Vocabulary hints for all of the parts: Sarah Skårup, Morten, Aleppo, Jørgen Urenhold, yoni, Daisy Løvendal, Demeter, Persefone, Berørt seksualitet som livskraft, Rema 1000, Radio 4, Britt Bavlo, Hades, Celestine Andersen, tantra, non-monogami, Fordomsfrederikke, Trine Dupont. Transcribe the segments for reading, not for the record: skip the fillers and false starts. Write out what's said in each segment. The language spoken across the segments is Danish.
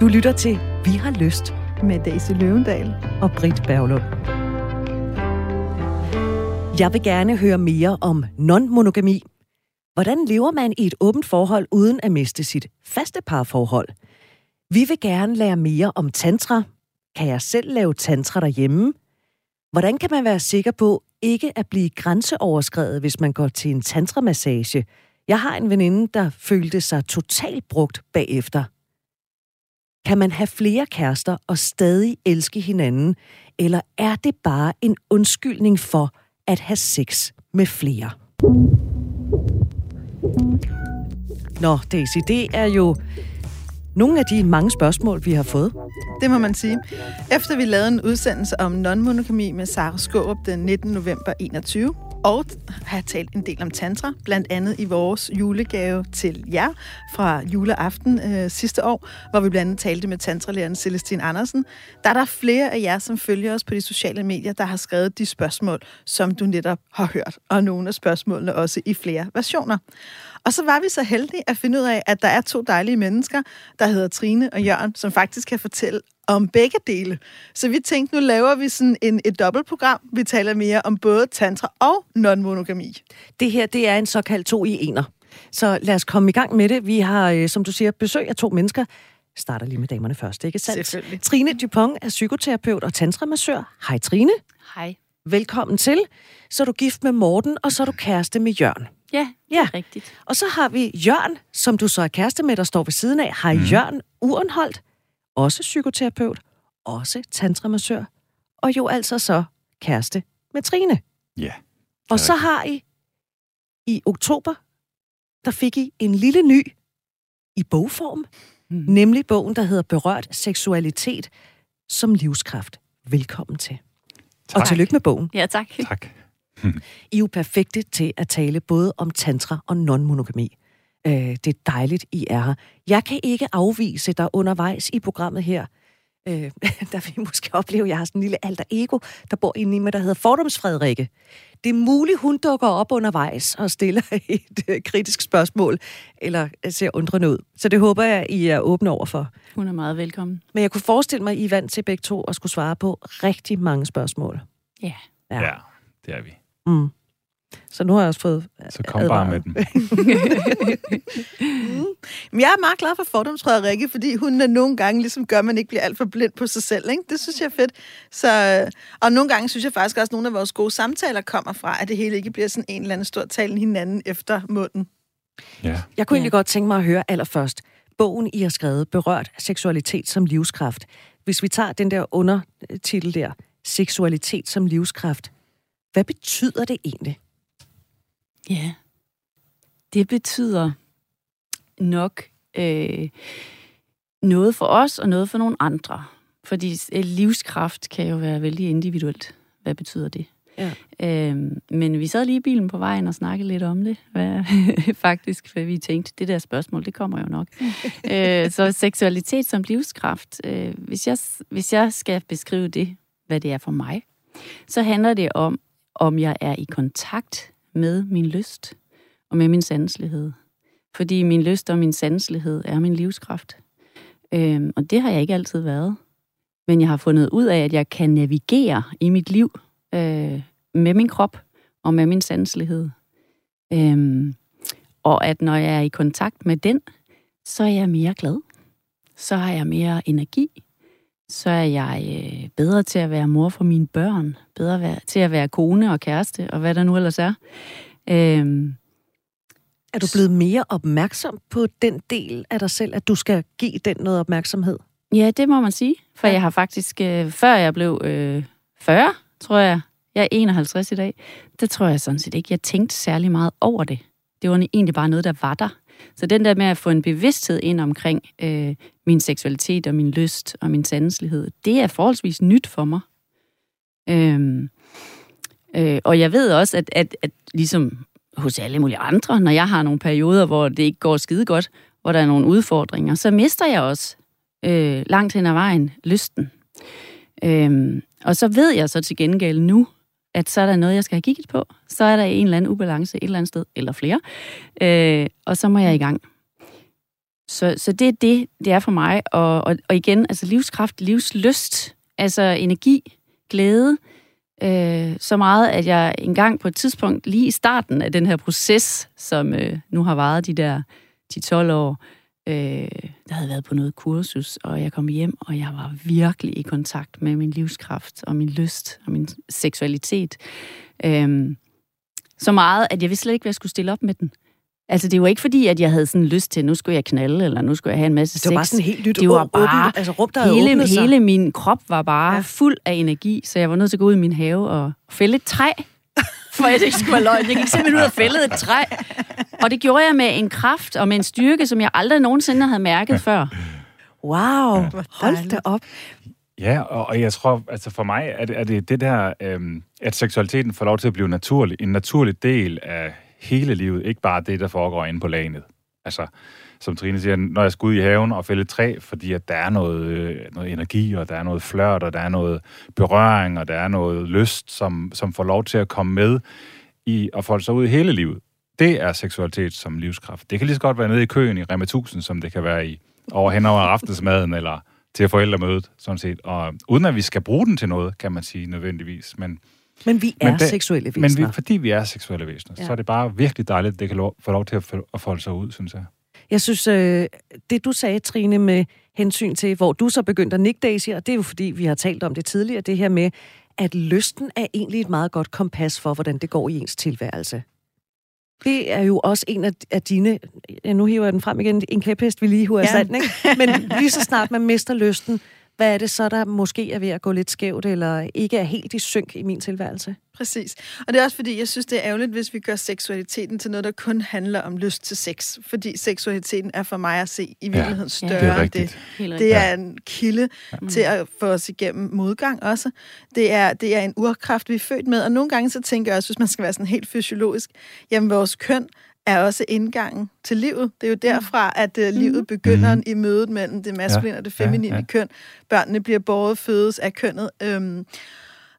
Du lytter til Vi har lyst med Daisy Løvendal og Britt Bavlo. Jeg vil gerne høre mere om non-monogami. Hvordan lever man i et åbent forhold uden at miste sit faste parforhold? Vi vil gerne lære mere om tantra. Kan jeg selv lave tantra derhjemme? Hvordan kan man være sikker på ikke at blive grænseoverskredet, hvis man går til en tantramassage? Jeg har en veninde, der følte sig totalt brugt bagefter. Kan man have flere kærester og stadig elske hinanden? Eller er det bare en undskyldning for at have sex med flere? Nå, Daisy, det er jo nogle af de mange spørgsmål, vi har fået. Det må man sige. Efter vi lavede en udsendelse om non-monogami med Sarah Skårup den 19. november 2021, og har talt en del om tantra, blandt andet i vores julegave til jer fra juleaften sidste år, hvor vi blandt andet talte med tantralæreren Celestine Andersen. Der er der flere af jer, som følger os på de sociale medier, der har skrevet de spørgsmål, som du netop har hørt, og nogle af spørgsmålene også i flere versioner. Og så var vi så heldige at finde ud af, at der er to dejlige mennesker, der hedder Trine og Jørgen, som faktisk kan fortælle om begge dele. Så vi tænkte, nu laver vi sådan et dobbeltprogram. Vi taler mere om både tantra og non-monogami. Det her, det er en såkaldt 2 i 1'er. Så lad os komme i gang med det. Vi har, som du siger, besøg af to mennesker. Starter lige med damerne først, ikke sandt? Selvfølgelig. Trine Dupont er psykoterapeut og tantramassør. Hej, Trine. Hej. Velkommen til. Så er du gift med Morten, og så er du kæreste med Jørgen. Ja, rigtigt. Og så har vi Jørgen, som du så er kæreste med, der står ved siden af. Hej, Jørgen Urenhold. Også psykoterapeut, også tantramassør, og jo altså så kæreste med Trine. Ja. Og så har I oktober, der fik I en lille ny i bogform, nemlig bogen, der hedder Berørt seksualitet som livskraft. Velkommen til. Tak. Og tillykke med bogen. Ja, tak. Tak. I er jo perfekte til at tale både om tantra og non-monogami. Det er dejligt, I er her. Jeg kan ikke afvise dig undervejs i programmet her. Der vil I måske opleve, at jeg har sådan en lille alter ego, der bor inde i mig, der hedder Fordomsfrederikke. Det er muligt, hun dukker op undervejs og stiller et kritisk spørgsmål, eller ser undrende ud. Så det håber jeg, I er åbne over for. Hun er meget velkommen. Men jeg kunne forestille mig, I er vant til begge to at skulle svare på rigtig mange spørgsmål. Yeah. Ja, det er vi. Mm. Så nu har jeg også fået så kom advaret. Bare med den. Men jeg er meget glad for fordomsfrederikke, fordi hun nogle gange ligesom gør, at man ikke bliver alt for blind på sig selv. Ikke? Det synes jeg er fedt. Så, og nogle gange synes jeg faktisk også, at nogle af vores gode samtaler kommer fra, at det hele ikke bliver sådan en eller anden stor talen hinanden efter munden. Ja. Jeg kunne egentlig godt tænke mig at høre allerførst. Bogen, I har skrevet, Berørt seksualitet som livskraft. Hvis vi tager den der undertitel der, seksualitet som livskraft, hvad betyder det egentlig? Ja, det betyder nok noget for os og noget for nogle andre. Fordi livskraft kan jo være vældig individuelt. Hvad betyder det? Ja. Men vi sad lige i bilen på vejen og snakkede lidt om det. Hvad vi tænkte, det der spørgsmål, det kommer jo nok. Så seksualitet som livskraft. Hvis jeg skal beskrive det, hvad det er for mig, så handler det om jeg er i kontakt med min lyst og med min sanselighed. Fordi min lyst og min sanselighed er min livskraft. Og det har jeg ikke altid været. Men jeg har fundet ud af, at jeg kan navigere i mit liv med min krop og med min sanselighed. Og at når jeg er i kontakt med den, så er jeg mere glad. Så har jeg mere energi. Så er jeg bedre til at være mor for mine børn, bedre til at være kone og kæreste, og hvad der nu ellers er. Er du blevet mere opmærksom på den del af dig selv, at du skal give den noget opmærksomhed? Ja, det må man sige, for jeg har faktisk, før jeg blev 40, tror jeg, jeg er 51 i dag, der tror jeg sådan set ikke, jeg tænkte særlig meget over det. Det var egentlig bare noget, der var der. Så den der med at få en bevidsthed ind omkring min seksualitet og min lyst og min sanselighed, det er forholdsvis nyt for mig. Og jeg ved også, at ligesom hos alle mulige andre, når jeg har nogle perioder, hvor det ikke går skide godt, hvor der er nogle udfordringer, så mister jeg også langt hen ad vejen lysten. Og så ved jeg så til gengæld nu, at så er der noget, jeg skal have kigget på. Så er der en eller anden ubalance et eller andet sted, eller flere. Og så må jeg i gang. Så det er det, det er for mig. Og igen, altså livskraft, livslyst, altså energi, glæde. Så meget, at jeg engang på et tidspunkt, lige i starten af den her proces, som nu har varet de der 10-12 år, der havde været på noget kursus, og jeg kom hjem, og jeg var virkelig i kontakt med min livskraft, og min lyst, og min seksualitet. Så meget, at jeg vidste slet ikke, hvad jeg skulle stille op med den. Altså, det var ikke fordi, at jeg havde sådan lyst til, nu skulle jeg knalde, eller nu skulle jeg have en masse sex. Det var bare sådan helt nyt. Det var bare, åbent, altså rum, der havde åbnet sig. Hele min krop var bare fuld af energi, så jeg var nødt til at gå ud i min have og fælde et træ. For jeg ikke skulle være løgn. Jeg gik simpelthen ud og fældede et træ. Og det gjorde jeg med en kraft og med en styrke, som jeg aldrig nogensinde havde mærket før. Wow, hold da op. Ja, og jeg tror, altså for mig, er det det der, at seksualiteten får lov til at blive naturlig. En naturlig del af hele livet, ikke bare det, der foregår inde på lagenet. Altså, som Trine siger, når jeg skal ud i haven og fælde træ, fordi at der er noget energi, og der er noget flørt, og der er noget berøring, og der er noget lyst, som får lov til at komme med i at folde sig ud i hele livet. Det er seksualitet som livskraft. Det kan lige så godt være nede i køen i Rema 1000, som det kan være i over aftensmaden, eller til forældremødet, sådan set. Og uden at vi skal bruge den til noget, kan man sige nødvendigvis, men vi er seksuelle væsener. Fordi vi er seksuelle væsener, så er det bare virkelig dejligt, at det kan få lov til at folde sig ud, synes jeg. Jeg synes, det du sagde, Trine, med hensyn til, hvor du så begyndte at nikke, Daisy, og det er jo fordi, vi har talt om det tidligere, det her med, at lysten er egentlig et meget godt kompas for, hvordan det går i ens tilværelse. Det er jo også en af dine... Ja, nu hiver jeg den frem igen, en kæphest, vi lige hiver af sanden, ikke? Men lige så snart man mister lysten, hvad er det så, der måske er ved at gå lidt skævt, eller ikke er helt i synk i min tilværelse? Præcis. Og det er også fordi, jeg synes, det er ærgerligt, hvis vi gør seksualiteten til noget, der kun handler om lyst til sex. Fordi seksualiteten er for mig at se i virkeligheden større end det. Det er en kilde til at få os igennem modgang også. Det er en urkraft, vi er født med. Og nogle gange så tænker jeg også, hvis man skal være sådan helt fysiologisk, jamen vores køn er også indgangen til livet. Det er jo derfra, at livet begynder i mødet mellem det maskuline og det feminine køn. Børnene bliver båret, fødes af kønnet.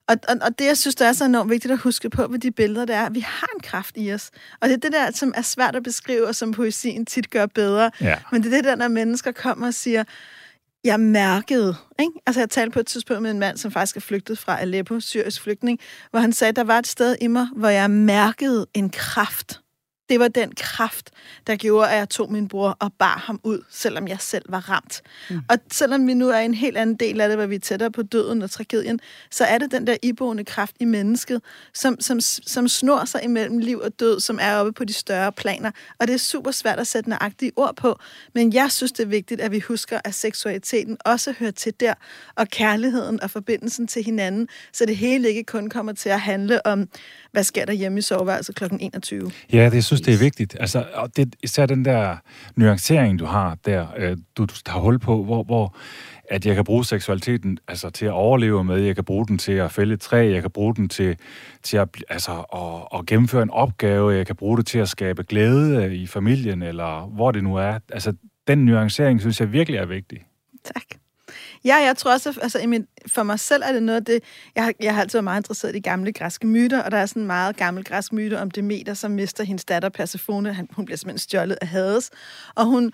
Og det, jeg synes, der er så enormt vigtigt at huske på ved de billeder, det er, at vi har en kraft i os. Og det er det der, som er svært at beskrive, og som poesien tit gør bedre. Ja. Men det er det der, når mennesker kommer og siger, jeg mærkede, ikke? Altså, jeg talte på et tidspunkt med en mand, som faktisk er flygtet fra Aleppo, syrisk flygtning, hvor han sagde, der var et sted i mig, hvor jeg mærkede en kraft. Det var den kraft, der gjorde, at jeg tog min bror og bar ham ud, selvom jeg selv var ramt. Og selvom vi nu er en helt anden del af det, hvor vi er tættere på døden og tragedien, så er det den der iboende kraft i mennesket, som snor sig imellem liv og død, som er oppe på de større planer. Og det er super svært at sætte nøjagtige ord på, men jeg synes, det er vigtigt, at vi husker, at seksualiteten også hører til der, og kærligheden og forbindelsen til hinanden, så det hele ikke kun kommer til at handle om, hvad sker der hjemme i soveværelset kl. 21. Ja, det synes det er vigtigt. Altså, og det, især den der nuancering, du har der, du tager hul på, hvor at jeg kan bruge seksualiteten altså, til at overleve med, jeg kan bruge den til at fælde et træ, jeg kan bruge den til at, altså, at gennemføre en opgave, jeg kan bruge det til at skabe glæde i familien, eller hvor det nu er. Altså, den nuancering, synes jeg virkelig er vigtig. Tak. Ja, jeg tror også, altså, for mig selv er det noget af det, jeg har altid været meget interesseret i gamle græske myter, og der er sådan en meget gammel græsk myte om Demeter, som mister hendes datter Persefone. Hun bliver simpelthen stjålet af Hades, og hun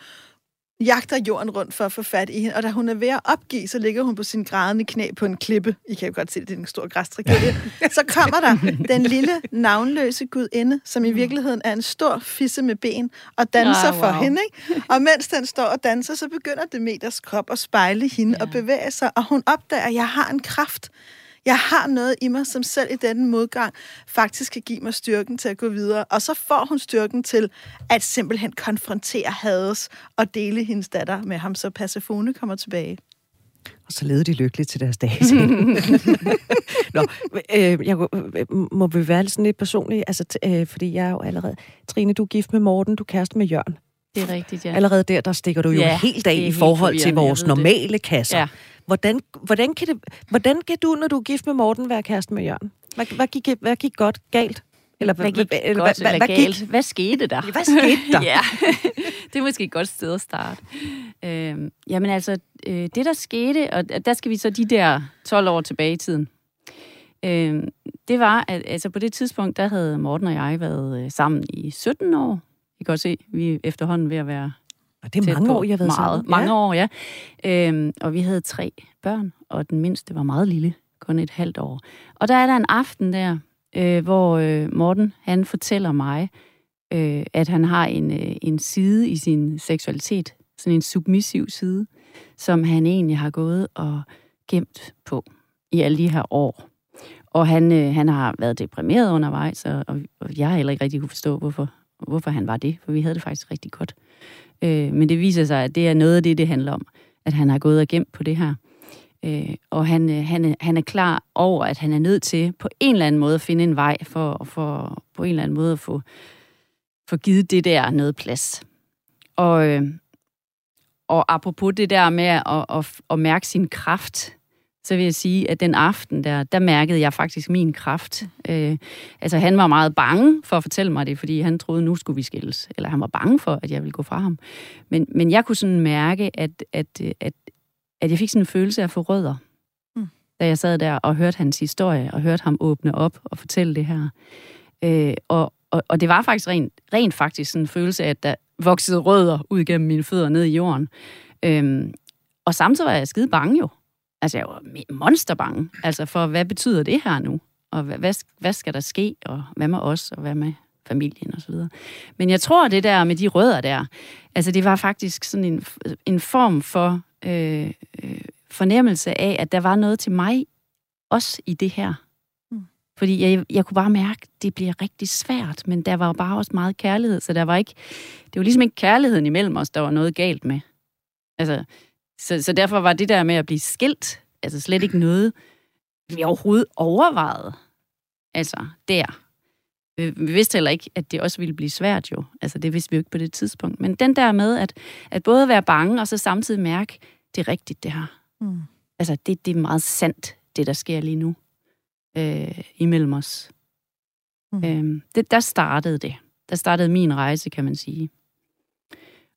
jagter jorden rundt for at få fat i hende, og da hun er ved at opgive, så ligger hun på sin grædende knæ på en klippe. I kan jo godt se, det er en stor græstragedie. Så kommer der den lille, navnløse gudinde, som i virkeligheden er en stor fisse med ben, og danser for hende, ikke? Og mens den står og danser, så begynder Demeters krop at spejle hende og bevæge sig, og hun opdager, at jeg har en kraft. Jeg har noget i mig, som selv i denne modgang faktisk kan give mig styrken til at gå videre. Og så får hun styrken til at simpelthen konfrontere Hades og dele hendes datter med ham, så Persefone kommer tilbage. Og så levede de lykkeligt til deres dage. Nå, jeg må vi være sådan lidt personlig, altså, fordi jeg er jo allerede... Trine, du er gift med Morten, du er kæreste med Jørgen. Det er rigtigt, ja. Allerede der stikker du jo helt af i forhold til vores normale kasser. Ja. Hvordan kan du, når du er gift med Morten, være kæreste med Jørgen? Hvad gik godt galt? Hvad skete der? Hvad skete der? Ja, det er måske et godt sted at starte. Jamen altså, det der skete, og der skal vi så de der 12 år tilbage i tiden. Det var, at altså, på det tidspunkt, der havde Morten og jeg været sammen i 17 år. I kan godt se, vi er efterhånden ved at være Og det er mange år, jeg har været sammen. Mange år, ja. Og vi havde 3 børn, og den mindste var meget lille, kun et halvt år. Og der er der en aften der, hvor Morten, han fortæller mig, at han har en side i sin seksualitet, sådan en submissiv side, som han egentlig har gået og gemt på i alle de her år. Og han har været deprimeret undervejs, og jeg har heller ikke rigtig kunne forstå, hvorfor han var det, for vi havde det faktisk rigtig godt. Men det viser sig, at det er noget af det handler om, at han har gået og gemt på det her. Og han er klar over, at han er nødt til på en eller anden måde at finde en vej for på en eller anden måde at få givet det der noget plads. Og apropos det der med at mærke sin kraft, så vil jeg sige, at den aften der mærkede jeg faktisk min kraft. Altså han var meget bange for at fortælle mig det, fordi han troede, nu skulle vi skilles. Eller han var bange for, at jeg ville gå fra ham. Men jeg kunne sådan mærke, at jeg fik sådan en følelse af at få rødder, da jeg sad der og hørte hans historie, og hørte ham åbne op og fortælle det her. Og det var faktisk rent faktisk sådan en følelse af, at der voksede rødder ud gennem mine fødder ned i jorden. Og samtidig var jeg skide bange jo. Altså, jeg var monsterbange. Altså, for hvad betyder det her nu? Og hvad skal der ske? Og hvad med os? Og hvad med familien? Og så videre. Men jeg tror, det der med de rødder der, altså, det var faktisk sådan en form for fornemmelse af, at der var noget til mig, også i det her. Fordi jeg kunne bare mærke, at det bliver rigtig svært, men der var bare også meget kærlighed, så det var ligesom ikke kærligheden imellem os, der var noget galt med. Altså, så derfor var det der med at blive skilt, altså slet ikke noget, vi overhovedet overvejede. Altså, der. Vi vidste heller ikke, at det også ville blive svært jo. Altså, det vidste vi jo ikke på det tidspunkt. Men den der med, at både være bange, og så samtidig mærke, det er rigtigt, det her. Altså, det er meget sandt, det der sker lige nu. Imellem os. Der startede min rejse, kan man sige.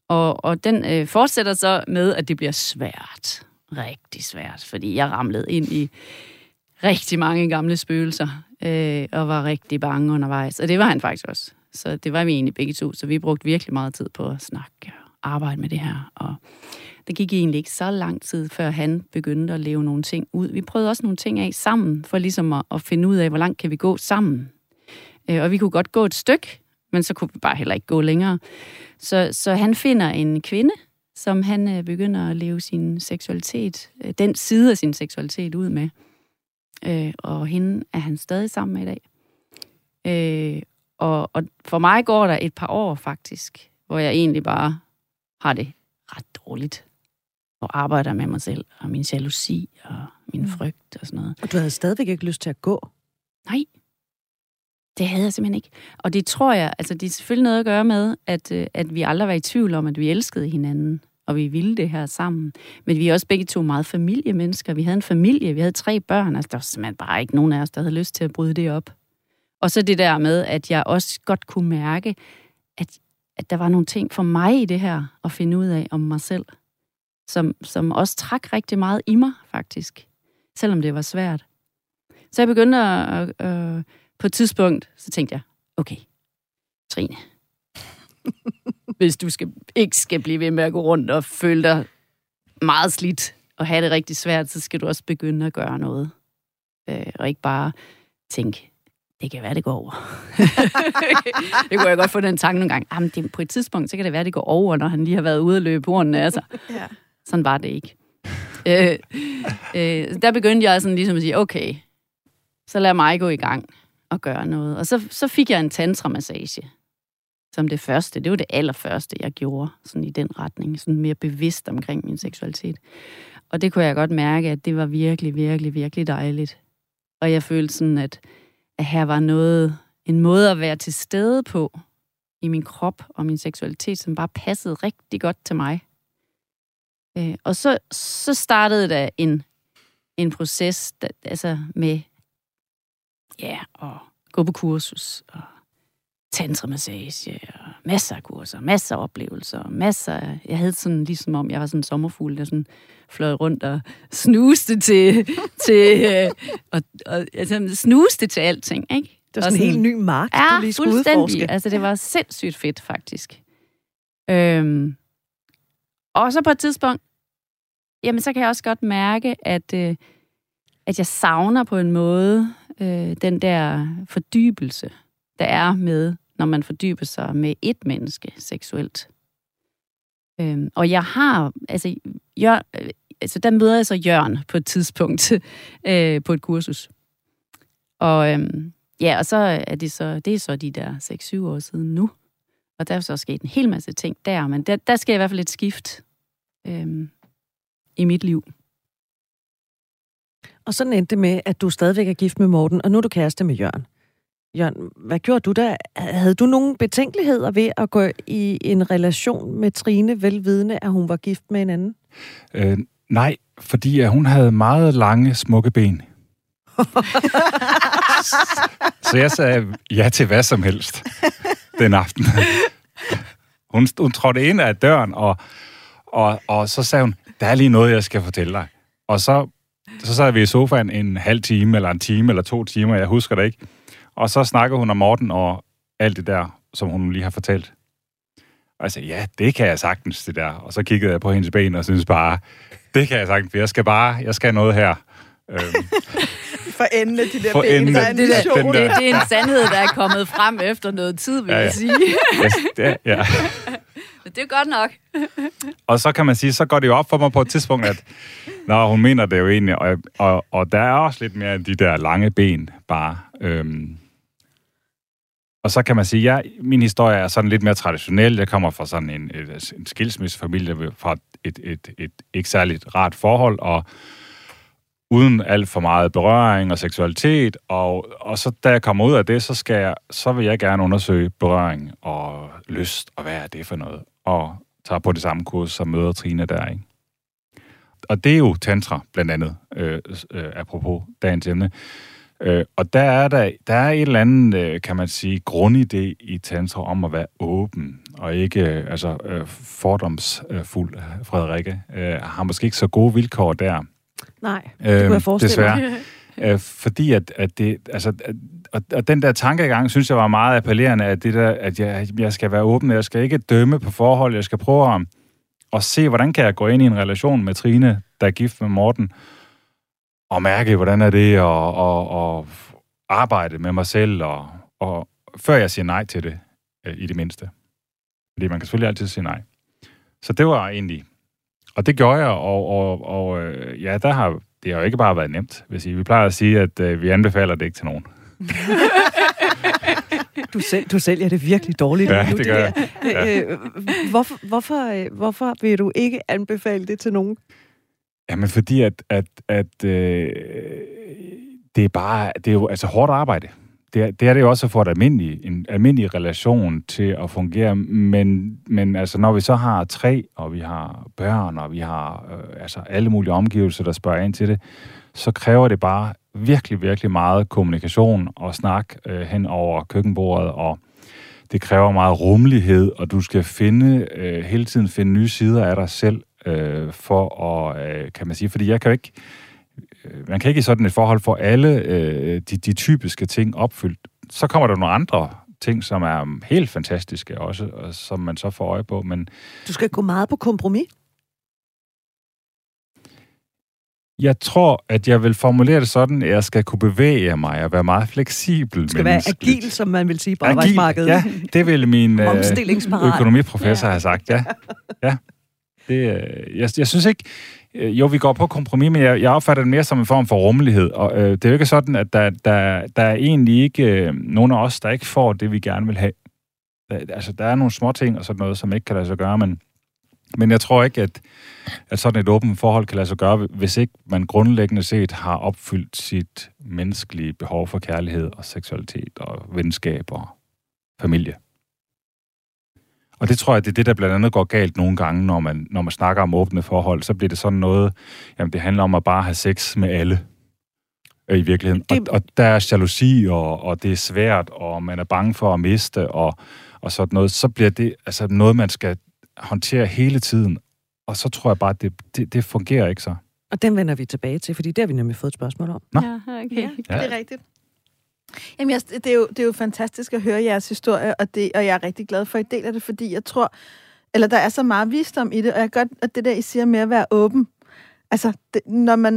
Og den fortsætter så med, at det bliver svært. Rigtig svært, fordi jeg ramlede ind i rigtig mange gamle spøgelser, og var rigtig bange undervejs. Og det var han faktisk også. Så det var vi egentlig begge to. Så vi brugte virkelig meget tid på at snakke og arbejde med det her. Og det gik egentlig ikke så lang tid, før han begyndte at leve nogle ting ud. Vi prøvede også nogle ting af sammen, for ligesom at finde ud af, hvor langt kan vi gå sammen. Og vi kunne godt gå et stykke, men så kunne vi bare heller ikke gå længere. Så han finder en kvinde, som han begynder at leve sin seksualitet, den side af sin seksualitet ud med. Og hende er han stadig sammen med i dag. Og for mig går der et par år faktisk, hvor jeg egentlig bare har det ret dårligt. Og arbejder med mig selv, og min jalousi, og min frygt, og sådan noget. Og du havde stadigvæk ikke lyst til at gå? Nej, det havde jeg simpelthen ikke. Og det tror jeg, altså det er selvfølgelig noget at gøre med, at vi aldrig var i tvivl om, at vi elskede hinanden, og vi ville det her sammen. Men vi er også begge to meget familiemennesker. Vi havde en familie, vi havde 3 børn, altså der var simpelthen bare ikke nogen af os, der havde lyst til at bryde det op. Og så det der med, at jeg også godt kunne mærke, at der var nogle ting for mig i det her, at finde ud af om mig selv. Som også trak rigtig meget i mig, faktisk. Selvom det var svært. Så jeg begyndte at på et tidspunkt, så tænkte jeg, okay, Trine, hvis du ikke skal blive ved med at gå rundt og føle dig meget slidt og have det rigtig svært, så skal du også begynde at gøre noget. Og ikke bare tænke, det kan være, det går over. Det kunne jeg godt få den tanke nogle gange. Jamen, det, på et tidspunkt, så kan det være, det går over, når han lige har været ude at løbe hornene af sig. Ja. Sådan var det ikke. Der begyndte jeg sådan ligesom at sige, okay, så lad mig gå i gang og gøre noget. Og så fik jeg en tantramassage som det første. Det var det allerførste, jeg gjorde sådan i den retning. Sådan mere bevidst omkring min seksualitet. Og det kunne jeg godt mærke, at det var virkelig, virkelig, virkelig dejligt. Og jeg følte sådan, at her var en måde at være til stede på i min krop og min seksualitet, som bare passede rigtig godt til mig. Og så startede der en proces der, altså med at gå på kursus og tantramassage og masser af kurser, masser af oplevelser, Jeg havde sådan, ligesom om jeg var sådan en sommerfugl, der sådan fløj rundt og snuste til snuste til alting, ikke? Det var sådan en helt ny mark, du lige skulle udforske. Altså, det var sindssygt fedt, faktisk. Og så på et tidspunkt, jamen så kan jeg også godt mærke, at jeg savner på en måde den der fordybelse, der er med, når man fordyber sig med et menneske seksuelt. Og jeg har, altså der møder jeg så Jørgen på et tidspunkt på et kursus. Og ja, og så er det så, det er så de der 6-7 år siden nu. Og der er så sket en hel masse ting der, men der sker i hvert fald et skift i mit liv. Og sådan endte det med, at du stadigvæk er gift med Morten, og nu er du kæreste med Jørgen. Jørgen, hvad gjorde du der? Havde du nogle betænkeligheder ved at gå i en relation med Trine, velvidende, at hun var gift med en anden? Nej, fordi hun havde meget lange, smukke ben. Så jeg sagde ja til hvad som helst den aften. Hun trådte ind ad døren, og så sagde hun, der er lige noget, jeg skal fortælle dig. Og så sad vi i sofaen en halv time, eller en time, eller 2 timer, jeg husker det ikke. Og så snakker hun om Morten og alt det der, som hun lige har fortalt. Og jeg sagde, ja, det kan jeg sagtens, det der. Og så kiggede jeg på hendes ben og synes bare, det kan jeg sagtens, for jeg skal noget her. For endelig, de der ben, der er en vision. Det er en sandhed, der er kommet frem efter noget tid, vil jeg sige. Yes, ja. Det er godt nok. Og så kan man sige, så går det jo op for mig på et tidspunkt, at hun mener det jo egentlig, og der er også lidt mere de der lange ben, bare. Og så kan man sige, ja, min historie er sådan lidt mere traditionel. Jeg kommer fra sådan en skilsmissefamilie, fra et ikke særligt rart forhold, og uden alt for meget berøring og seksualitet, og så da jeg kommer ud af det, så vil jeg gerne undersøge berøring og lyst, og hvad er det for noget? Og tager på det samme kurs, så møder Trine der, ikke? Og det er jo tantra, blandt andet, apropos dagens emne. Og der er et eller andet, kan man sige, grundidé i tantra om at være åben, og ikke fordomsfuld. Frederikke har måske ikke så gode vilkår der. Nej, det kunne jeg forestille mig. Fordi at det, altså, og den der tankegang, synes jeg var meget appellerende, at det der, at jeg skal være åben, jeg skal ikke dømme på forhold, jeg skal prøve at se, hvordan kan jeg gå ind i en relation med Trine, der er gift med Morten, og mærke, hvordan er det, og arbejde med mig selv, og før jeg siger nej til det, i det mindste. Fordi man kan selvfølgelig altid sige nej. Så det var egentlig... Og det gjorde jeg, og ja, det har jo ikke bare været nemt, vil sige. Vi plejer at sige, at vi anbefaler det ikke til nogen. Du sælger det virkelig dårligt. Ja, det gør jeg. Ja. Hvorfor vil du ikke anbefale det til nogen? Jamen, fordi at det er bare, det er jo altså hårdt arbejde. Det er det jo også at få en almindelig relation til at fungere, men altså når vi så har 3, og vi har børn, og vi har alle mulige omgivelser, der spørger ind til det, så kræver det bare virkelig, virkelig meget kommunikation og snak hen over køkkenbordet, og det kræver meget rummelighed, og du skal hele tiden finde nye sider af dig selv, for at, kan man sige, fordi jeg kan jo ikke... Man kan ikke i sådan et forhold få alle de typiske ting opfyldt. Så kommer der nogle andre ting, som er helt fantastiske også, og som man så får øje på. Men du skal gå meget på kompromis? Jeg tror, at jeg vil formulere det sådan, at jeg skal kunne bevæge mig og være meget fleksibel. Du skal være agil, som man vil sige på arbejdsmarkedet. Ja, det ville min økonomiprofessor have sagt. Ja. Jeg synes ikke... Jo, vi går på kompromis, men jeg opfatter det mere som en form for rummelighed. Og det er jo ikke sådan, at der er egentlig ikke nogen af os, der ikke får det, vi gerne vil have. Der er nogle små ting og sådan noget, som ikke kan lade sig gøre, men jeg tror ikke, at sådan et åbent forhold kan lade sig gøre, hvis ikke man grundlæggende set har opfyldt sit menneskelige behov for kærlighed og seksualitet og venskab og familie. Og det tror jeg, det er det, der blandt andet går galt nogle gange, når man snakker om åbne forhold. Så bliver det sådan noget, jamen det handler om at bare have sex med alle i virkeligheden. Og der er jalousi, og det er svært, og man er bange for at miste, og sådan noget. Så bliver det altså noget, man skal håndtere hele tiden. Og så tror jeg bare, at det fungerer ikke så. Og den vender vi tilbage til, fordi det har vi nemlig fået et spørgsmål om. Nå? Ja, okay. Ja, det er rigtigt. Jamen, det er jo fantastisk at høre jeres historie, og jeg er rigtig glad for, at I deler det, fordi jeg tror, eller der er så meget visdom i det, og jeg gør, at det der, I siger med at være åben. Altså, det, når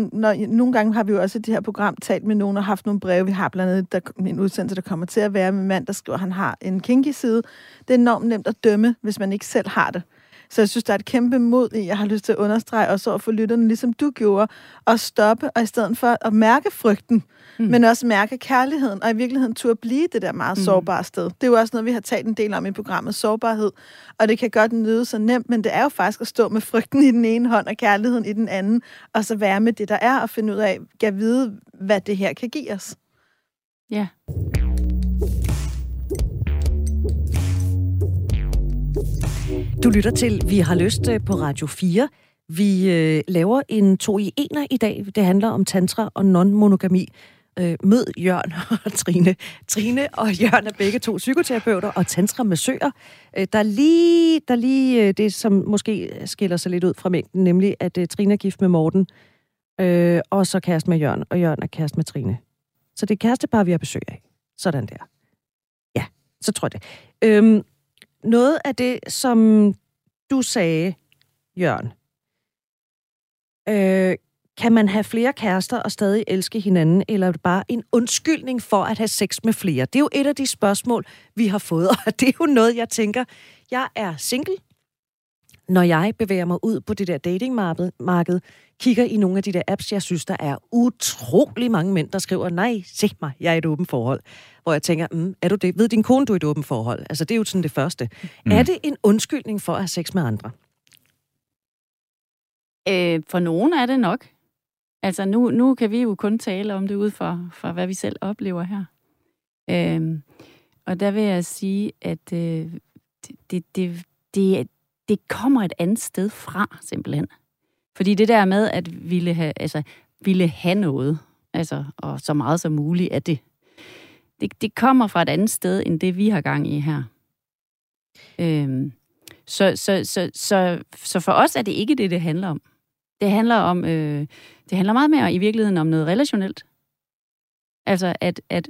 nogle gange har vi jo også i det her program talt med nogen og haft nogle breve. Vi har blandt andet en udsendelse, der kommer til at være med en mand, der skriver, at han har en kinky side. Det er enormt nemt at dømme, hvis man ikke selv har det. Så jeg synes, der er et kæmpe mod i, jeg har lyst til at understrege, og så at få lytterne, ligesom du gjorde, at stoppe, og i stedet for at mærke frygten, men også mærke kærligheden, og i virkeligheden turde blive det der meget sårbare sted. Det er jo også noget, vi har talt en del om i programmet, sårbarhed, og det kan godt nyde så nemt, men det er jo faktisk at stå med frygten i den ene hånd, og kærligheden i den anden, og så være med det, der er, og finde ud af, at vide, hvad det her kan give os. Ja. Du lytter til Vi har lyst på Radio 4. Vi laver en 2-i-1'er i dag. Det handler om tantra og non-monogami. Mød Jørgen og Trine. Trine og Jørgen er begge to psykoterapeuter og tantramassører. Der er lige det, som måske skiller sig lidt ud fra mængden, nemlig at Trine er gift med Morten, og så kæreste med Jørgen, og Jørgen er kæreste med Trine. Så det er kærestepar, vi har besøg af. Sådan der. Ja, så tror jeg det. Noget af det, som du sagde, Jørgen, kan man have flere kærester og stadig elske hinanden, eller er det bare en undskyldning for at have sex med flere? Det er jo et af de spørgsmål, vi har fået, og det er jo noget, jeg tænker, jeg er single, når jeg bevæger mig ud på det der datingmarked, kigger i nogle af de der apps, jeg synes, der er utrolig mange mænd, der skriver, nej, se mig, jeg er i et åbent forhold. Hvor jeg tænker, er du det? Ved din kone, du er i et åbent forhold? Altså, det er jo sådan det første. Er det en undskyldning for at have sex med andre? For nogen er det nok. Altså, nu kan vi jo kun tale om det ud fra hvad vi selv oplever her. Og der vil jeg sige, at det kommer et andet sted fra, simpelthen. Fordi det der med, at ville have noget, altså, og så meget som muligt af det, det kommer fra et andet sted, end det vi har gang i her. Så for os er det ikke det handler om. Det handler meget mere i virkeligheden om noget relationelt. Altså at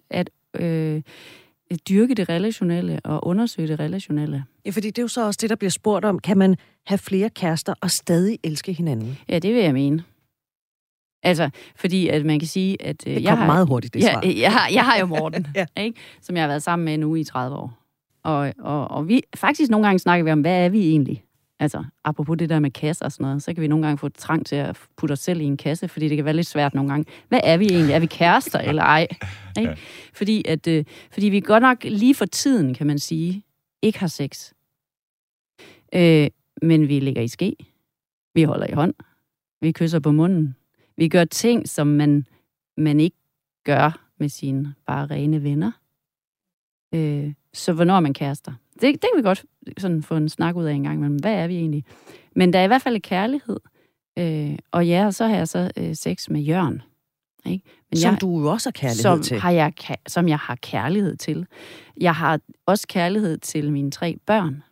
dyrke det relationelle og undersøge det relationelle. Ja, fordi det er jo så også det, der bliver spurgt om. Kan man have flere kærester og stadig elske hinanden? Ja, det vil jeg mene. Altså, fordi at man kan sige, at... Det kom meget hurtigt, det svar. Jeg har jo Morten, ja. Ikke? Som jeg har været sammen med nu i 30 år. Og vi, faktisk nogle gange snakker vi om, hvad er vi egentlig? Altså, apropos det der med kasser og sådan noget, så kan vi nogle gange få trang til at putte os selv i en kasse, fordi det kan være lidt svært nogle gange. Hvad er vi egentlig? Er vi kærester eller ej? Ikke? Fordi vi godt nok lige for tiden, kan man sige, ikke har sex. Men vi ligger i ske. Vi holder i hånd. Vi kysser på munden. Vi gør ting, som man ikke gør med sine bare rene venner. Så hvornår er man kærester? Det kan vi godt sådan få en snak ud af en gang, men hvad er vi egentlig? Men der er i hvert fald kærlighed. Og ja, så har jeg så sex med Jørgen. Ikke? Men som jeg, du jo også har kærlighed til. Som jeg har kærlighed til. Jeg har også kærlighed til mine 3 børn.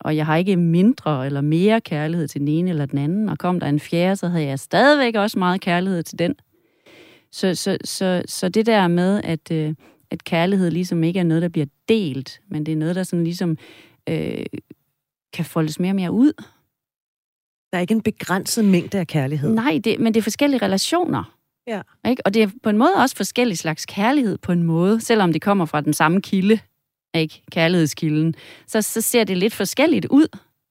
Og jeg har ikke mindre eller mere kærlighed til den ene eller den anden. Og kom der en fjerde, så havde jeg stadigvæk også meget kærlighed til den. Så det der med, at kærlighed ligesom ikke er noget, der bliver delt, men det er noget, der sådan ligesom kan foldes mere og mere ud. Der er ikke en begrænset mængde af kærlighed. Nej, men det er forskellige relationer. Ja. Ikke? Og det er på en måde også forskellige slags kærlighed på en måde, selvom det kommer fra den samme kilde, ikke? Kærlighedskilden. Så ser det lidt forskelligt ud,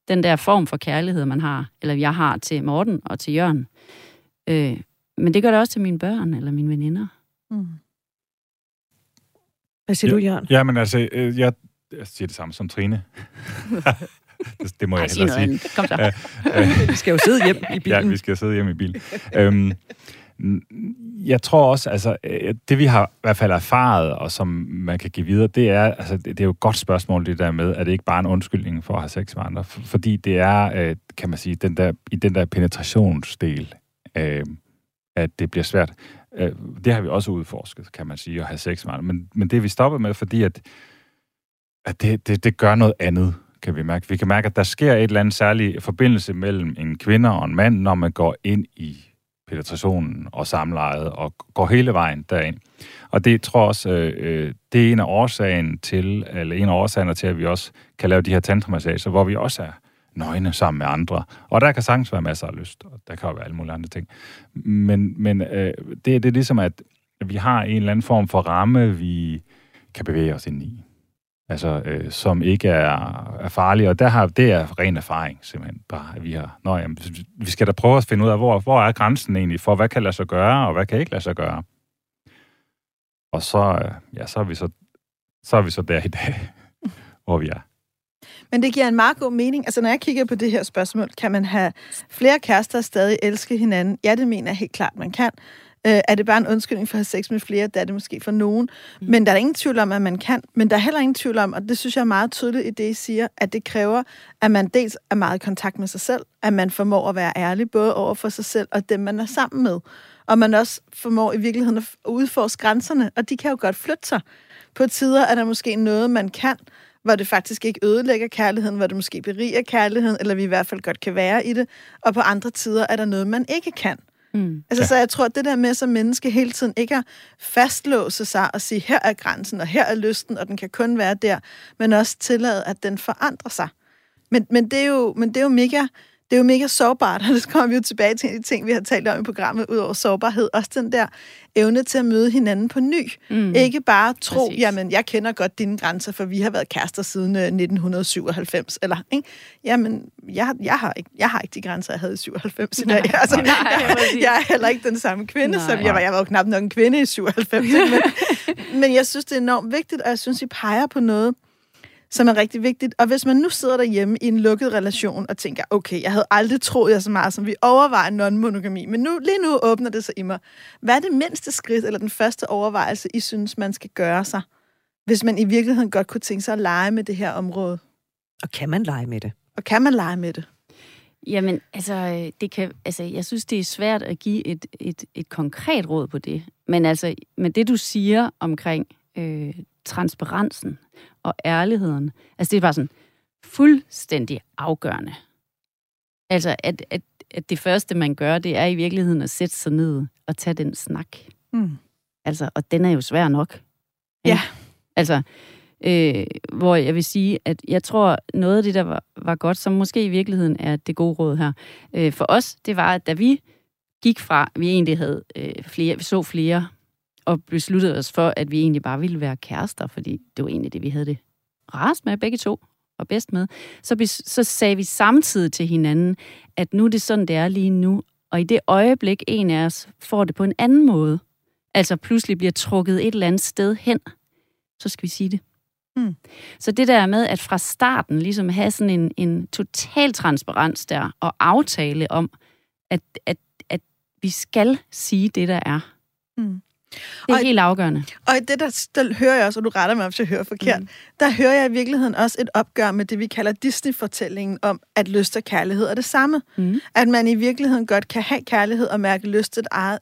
den der form for kærlighed, man har, eller jeg har til Morten og til Jørgen. Men det gør det også til mine børn eller mine veninder. Mm. Hvad siger du, Jørgen? Jamen altså, jeg siger det samme som Trine. Det må jeg hellere sige. Kom så. Vi skal jo sidde hjem i bilen. Ja, vi skal sidde hjem i bilen. Jeg tror også, altså, det vi har i hvert fald erfaret, og som man kan give videre, det er, altså, det er jo et godt spørgsmål, det der med, at det ikke bare er en undskyldning for at have sex med andre. Fordi det er, kan man sige, den der penetrationsdel, at det bliver svært. Det har vi også udforsket, kan man sige, at have sex med andre. Men det vi stoppet med, fordi at det gør noget andet, kan vi mærke. Vi kan mærke, at der sker et eller andet særlig forbindelse mellem en kvinde og en mand, når man går ind i penetrationen og samlejet og går hele vejen derind. Og det tror jeg også, det er en af årsagen til, eller en af årsagerne til, at vi også kan lave de her tantramassager, hvor vi også er nøgne sammen med andre. Og der kan sagtens være masser af lyst, og der kan jo være alle mulige andre ting. Men det er ligesom, at vi har en eller anden form for ramme, vi kan bevæge os ind i. Altså, som ikke er farlige. Og det er ren erfaring, simpelthen. Bare, at vi har... Nå, jamen, vi skal da prøve at finde ud af, hvor er grænsen egentlig for, hvad kan lade sig gøre, og hvad kan ikke lade sig gøre. Og så er vi så der i dag, hvor vi er. Men det giver en meget god mening. Altså, når jeg kigger på det her spørgsmål, kan man have flere kærester og stadig elske hinanden? Ja, det mener jeg helt klart, man kan. Er det bare en undskyldning for at have sex med flere? Det er det måske for nogen. Men der er ingen tvivl om, at man kan. Men der er heller ingen tvivl om, og det synes jeg er meget tydeligt i det, I siger, at det kræver, at man dels er meget i kontakt med sig selv, at man formår at være ærlig, både over for sig selv og dem, man er sammen med. Og man også formår i virkeligheden at udforske grænserne, og de kan jo godt flytte sig. På tider er der måske noget, man kan, hvor det faktisk ikke ødelægger kærligheden, hvor det måske beriger kærligheden, eller vi i hvert fald godt kan være i det. Og på andre tider er der noget, man ikke kan. Mm. Altså, så jeg tror, at det der med, som menneske hele tiden ikke at fastlåse sig og sige, her er grænsen, og her er lysten, og den kan kun være der, men også tillade, at den forandrer sig. Men det er jo mega sårbart, og det kommer vi jo tilbage til de ting, vi har talt om i programmet, ud over sårbarhed, også den der evne til at møde hinanden på ny. Mm. Ikke bare tro, jamen, jeg kender godt dine grænser, for vi har været kærester siden 1997, eller, ikke? Jamen, jeg har ikke de grænser, jeg havde i 97 i dag. Altså, jeg er heller ikke den samme kvinde, som jeg var. Jeg var jo knap nok en kvinde i 97. men jeg synes, det er enormt vigtigt, og jeg synes, I peger på noget, som er rigtig vigtigt. Og hvis man nu sidder derhjemme i en lukket relation og tænker, okay, jeg havde aldrig troet jeg så meget, som vi overvejer non-monogami, men lige nu åbner det sig i mig. Hvad er det mindste skridt, eller den første overvejelse, I synes, man skal gøre sig, hvis man i virkeligheden godt kunne tænke sig at lege med det her område? Og kan man lege med det? Jamen, altså, jeg synes, det er svært at give et konkret råd på det. Men altså, men det du siger omkring transparensen og ærligheden. Altså, det er bare sådan fuldstændig afgørende. Altså, at det første, man gør, det er i virkeligheden at sætte sig ned og tage den snak. Mm. Altså, og den er jo svær nok. Ja. Altså, hvor jeg vil sige, at jeg tror, noget af det, der var godt, som måske i virkeligheden er det gode råd her, for os, det var, at da vi gik fra, vi egentlig havde flere, og besluttede os for, at vi egentlig bare ville være kærester, fordi det var egentlig det, vi havde det rarest med, begge to, og bedst med. Så sagde vi samtidig til hinanden, at nu er det sådan, det er lige nu, og i det øjeblik, en af os får det på en anden måde, altså pludselig bliver trukket et eller andet sted hen, så skal vi sige det. Mm. Så det der med, at fra starten ligesom have sådan en total transparens der, og aftale om, at vi skal sige det, der er. Mm. Det er helt afgørende. Og i det, der hører jeg også, og du retter mig, om jeg hører forkert, der hører jeg i virkeligheden også et opgør med det, vi kalder Disney-fortællingen om, at lyst og kærlighed er det samme. Mm. At man i virkeligheden godt kan have kærlighed og mærke lyst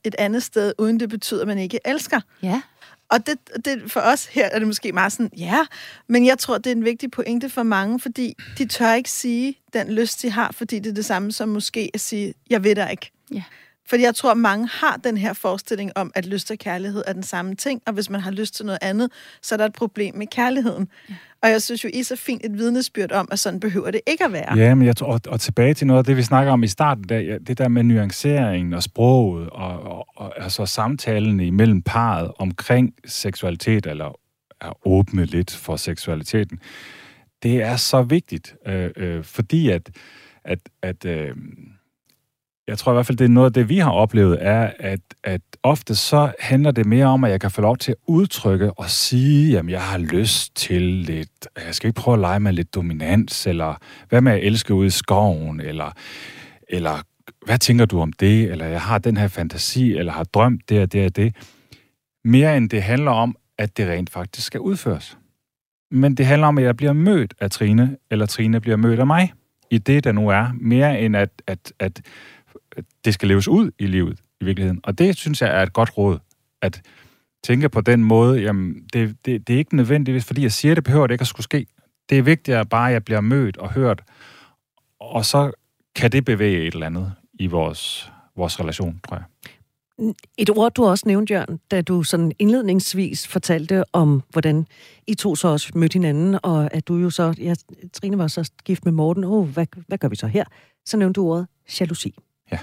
et andet sted, uden det betyder, at man ikke elsker. Ja. Og det for os her er det måske meget sådan, ja, men jeg tror, det er en vigtig pointe for mange, fordi de tør ikke sige den lyst, de har, fordi det er det samme som måske at sige, jeg ved der ikke. Ja. Fordi jeg tror, at mange har den her forestilling om, at lyst og kærlighed er den samme ting, og hvis man har lyst til noget andet, så er der et problem med kærligheden. Ja. Og jeg synes jo, I så fint et vidnesbyrd om, at sådan behøver det ikke at være. Ja, men jeg tror, og tilbage til noget af det, vi snakker om i starten, det der med nuanceringen og sproget, og altså samtalen imellem parret omkring seksualitet, eller at åbne lidt for seksualiteten, det er så vigtigt, fordi at jeg tror i hvert fald, det er noget af det, vi har oplevet, er, at ofte så handler det mere om, at jeg kan få lov til at udtrykke og sige, jamen, jeg har lyst til lidt, jeg skal ikke prøve at lege med lidt dominans, eller hvad med at elske ude i skoven, eller hvad tænker du om det, eller jeg har den her fantasi, eller har drømt det og det og det. Mere end det handler om, at det rent faktisk skal udføres. Men det handler om, at jeg bliver mødt af Trine, eller Trine bliver mødt af mig, i det, der nu er, mere end at det skal leves ud i livet, i virkeligheden. Og det, synes jeg, er et godt råd, at tænke på den måde, jamen, det er ikke nødvendigt, fordi jeg siger, det behøver det ikke at skulle ske. Det er vigtigere bare, at jeg bliver mødt og hørt, og så kan det bevæge et eller andet i vores vores relation, tror jeg. Et ord, du også nævnte, Jørgen, da du sådan indledningsvis fortalte om, hvordan I to så også mødte hinanden, og at du jo så, ja, Trine var så gift med Morten, hvad gør vi så her? Så nævnte du ordet jalousi. Ja.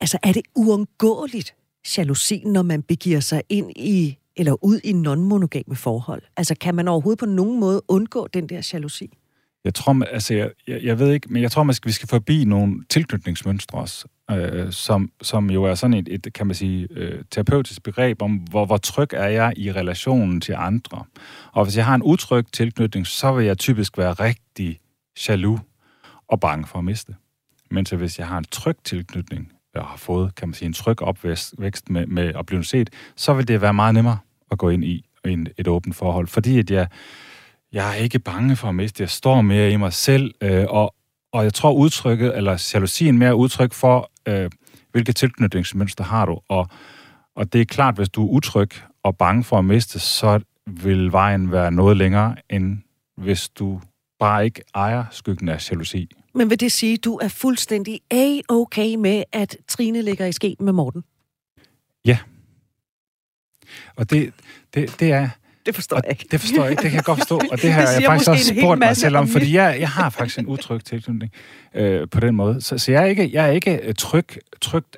Altså, er det uundgåeligt jalousi, når man begiver sig ind i, eller ud i non-monogame forhold? Altså, kan man overhovedet på nogen måde undgå den der jalousi? Jeg tror, altså, jeg ved ikke, men jeg tror, vi skal forbi nogle tilknytningsmønstre også, som jo er sådan et kan man sige, terapeutisk begreb om, hvor tryg er jeg i relationen til andre. Og hvis jeg har en utryg tilknytning, så vil jeg typisk være rigtig jaloux og bange for at miste. Men så hvis jeg har en tryg tilknytning, og har fået, kan man sige, en tryg opvækst med at blive set, så vil det være meget nemmere at gå ind i et åbent forhold, fordi at jeg er ikke bange for at miste. Jeg står mere i mig selv, og jeg tror udtrykket, eller jalousien mere udtryk for, hvilke tilknytningsmønster har du. Og det er klart, hvis du er utryg og bange for at miste, så vil vejen være noget længere, end hvis du bare ikke ejer skyggen af jalousi. Men vil det sige, at du er fuldstændig A-okay med, at Trine ligger i ske med Morten? Ja. Og det er... Det forstår jeg ikke. Det kan jeg godt forstå. Og det har jeg faktisk også spurgt mig selv om, fordi jeg har faktisk en utryg tilknytning på den måde. Så jeg er ikke trygt,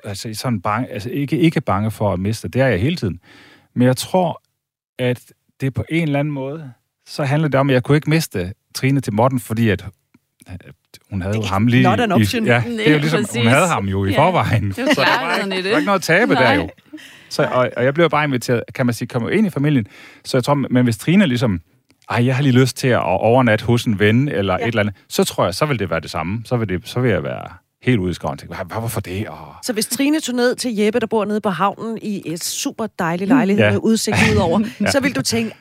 altså sådan bange, altså ikke bange for at miste. Det er jeg hele tiden. Men jeg tror, at det på en eller anden måde, så handler det om, at jeg kunne ikke miste Trine til Morten, fordi at hun havde jo ham lige... Not an option. Ja, det er jo ligesom, hun havde ham jo i forvejen. Det var så der var ikke noget at tabe der jo. Så, og jeg blev bare inviteret, kan man sige, komme ind i familien. Så jeg tror, men hvis Trine ligesom, jeg har lige lyst til at overnatte hos en ven, eller et eller andet, så tror jeg, så vil det være det samme. Så vil jeg være helt ude i skoven. Tænkte, hvorfor det? Så hvis Trine tog ned til Jeppe, der bor nede på havnen, i et super dejlig lejlighed med udsigt udover, så vil du tænke,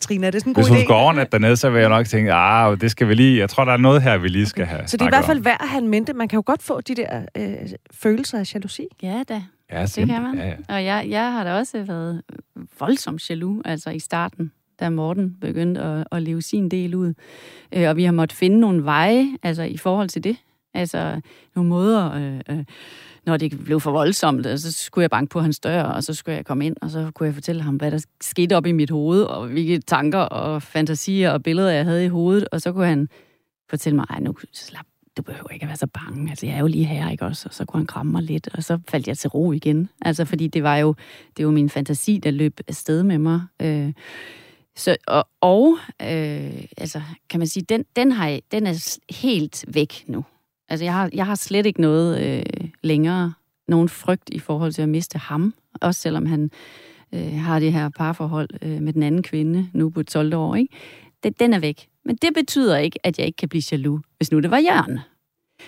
Trine, er det sådan en god idé? Hvis hun går overnatte dernede, så vil jeg nok tænke, det skal vi lige, jeg tror, der er noget her, vi lige skal have. Så det er i hvert fald værd at have en mente. Man kan jo godt få de der følelser af jalousi. Ja, da. Ja, det kan man. Ja. Og jeg har da også været voldsomt jaloux, altså i starten, da Morten begyndte at leve sin del ud. Og vi har måttet finde nogle veje, altså i forhold til det. Altså nogle måder, når det blev for voldsomt, så skulle jeg banke på hans dør, og så skulle jeg komme ind, og så kunne jeg fortælle ham, hvad der skete op i mit hoved, og hvilke tanker og fantasier og billeder, jeg havde i hovedet. Og så kunne han fortælle mig, nu slap. Du behøver ikke at være så bange. Altså, jeg er jo lige her, ikke også? Og så kunne han kramme mig lidt, og så faldt jeg til ro igen. Altså, fordi det var jo min fantasi, der løb afsted med mig. Altså, kan man sige, den er helt væk nu. Altså, jeg har slet ikke noget længere, nogen frygt i forhold til at miste ham. Også selvom han har det her parforhold med den anden kvinde, nu på 12 år, ikke? Den er væk. Men det betyder ikke, at jeg ikke kan blive jaloux, hvis nu det var Jørgen.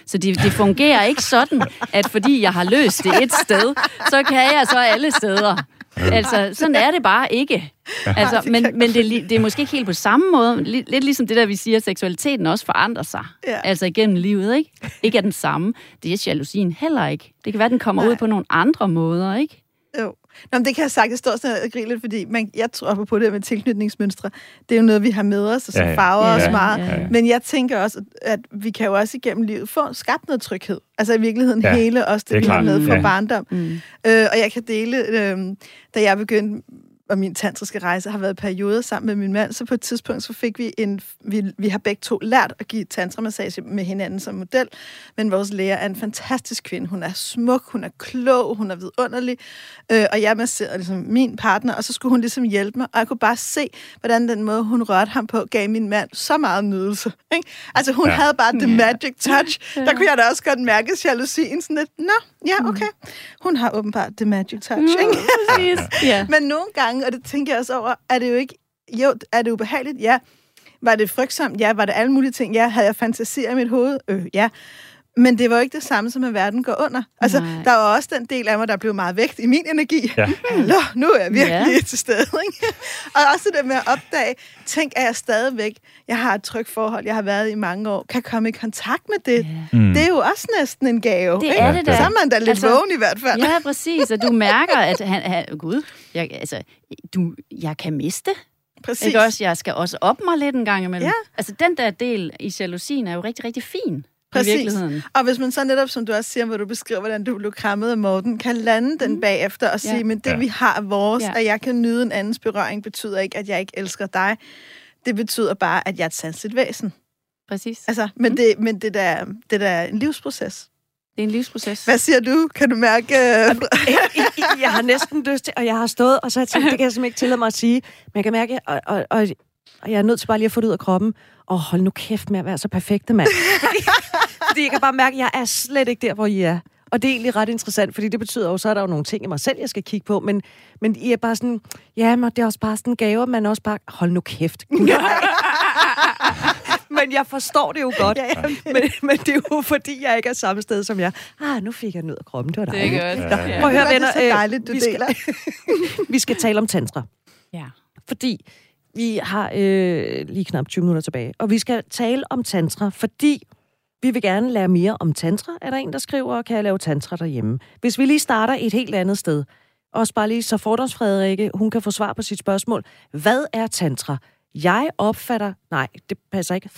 Så det fungerer ikke sådan, at fordi jeg har løst det et sted, så kan jeg så alle steder. Altså, sådan er det bare ikke. Altså, men det er måske ikke helt på samme måde. Lidt ligesom det der, vi siger, at seksualiteten også forandrer sig. Ja. Altså igennem livet, ikke? Ikke er den samme. Det er jalousien heller ikke. Det kan være, den kommer ud på nogle andre måder, ikke? Jo. Nå, men det kan jeg sagtens stå sådan og grine lidt, fordi jeg tror på det med tilknytningsmønstre. Det er jo noget, vi har med os, og som farver os meget. Ja. Men jeg tænker også, at vi kan jo også igennem livet få skabt noget tryghed. Altså i virkeligheden hele os, det vi har med fra barndom. Mm. Og jeg kan dele, da jeg begyndte, og min tantriske rejse har været perioder sammen med min mand, så på et tidspunkt, så fik vi vi har begge to lært at give tantramassage med hinanden som model, men vores lærer er en fantastisk kvinde. Hun er smuk, hun er klog, hun er vidunderlig, og jeg masserede ligesom min partner, og så skulle hun ligesom hjælpe mig, og jeg kunne bare se, hvordan den måde, hun rørte ham på, gav min mand så meget nydelse. Ikke? Altså hun havde bare the magic touch. Der kunne jeg da også godt mærke jalousien sådan lidt, okay. Hun har åbenbart the magic touch, ikke? Men nogle gange, og det tænker jeg også over, er det jo ikke... Jo, er det ubehageligt? Ja. Var det frygtsomt? Ja. Var det alle mulige ting? Ja. Havde jeg fantasier i mit hoved? Ja. Men det var jo ikke det samme, som at verden går under. Altså, der var også den del af mig, der blev meget vægt i min energi. Ja. Nå, nu er jeg virkelig til stede, ikke? Og også det med at opdage, tænk, at jeg stadigvæk, jeg har et trygt forhold, jeg har været i mange år, kan komme i kontakt med det. Yeah. Mm. Det er jo også næsten en gave. Det er det da. Så er man da lidt vågen i hvert fald. Ja, præcis. Og du mærker, at jeg kan miste. Præcis. Ikke også? Jeg skal også op mig lidt en gang imellem. Ja. Altså, den der del i jalousien er jo rigtig, rigtig fin. Præcis. Og hvis man så netop, som du også siger, hvor du beskriver, hvordan du blev krammet af Morten, kan lande den bagefter og sige, men det vi har vores, og jeg kan nyde en andens berøring, betyder ikke, at jeg ikke elsker dig. Det betyder bare, at jeg er et sanseligt væsen. Præcis. Altså, men det er en livsproces. Det er en livsproces. Hvad siger du? Kan du mærke? Jeg har næsten lyst til, og jeg har stået, og så har jeg tænkt, det kan jeg simpelthen ikke tillade mig at sige. Men jeg kan mærke, og jeg er nødt til bare lige at få det ud af kroppen. Hold nu kæft med at være så perfekte, mand. Fordi jeg kan bare mærke, at jeg er slet ikke der, hvor I er. Og det er egentlig ret interessant, fordi det betyder jo, så er der jo nogle ting i mig selv, jeg skal kigge på. Men I er bare sådan, ja, men det er også bare sådan gaver, man også bare, hold nu kæft. Men jeg forstår det jo godt. Men det er jo, fordi jeg ikke er samme sted som jeg. Nu fik jeg nød af kroppen. Det var dejligt. Det er godt. Ja. Prøv at høre, venner. Det er så dejligt, vi deler. Vi skal tale om tantra. Ja. Fordi vi har lige knap 20 minutter tilbage. Og vi skal tale om tantra, fordi vi vil gerne lære mere om tantra. Er der en, der skriver, kan jeg lave tantra derhjemme? Hvis vi lige starter et helt andet sted. Også bare lige så fordomsfrederikke, hun kan få svar på sit spørgsmål. Hvad er tantra?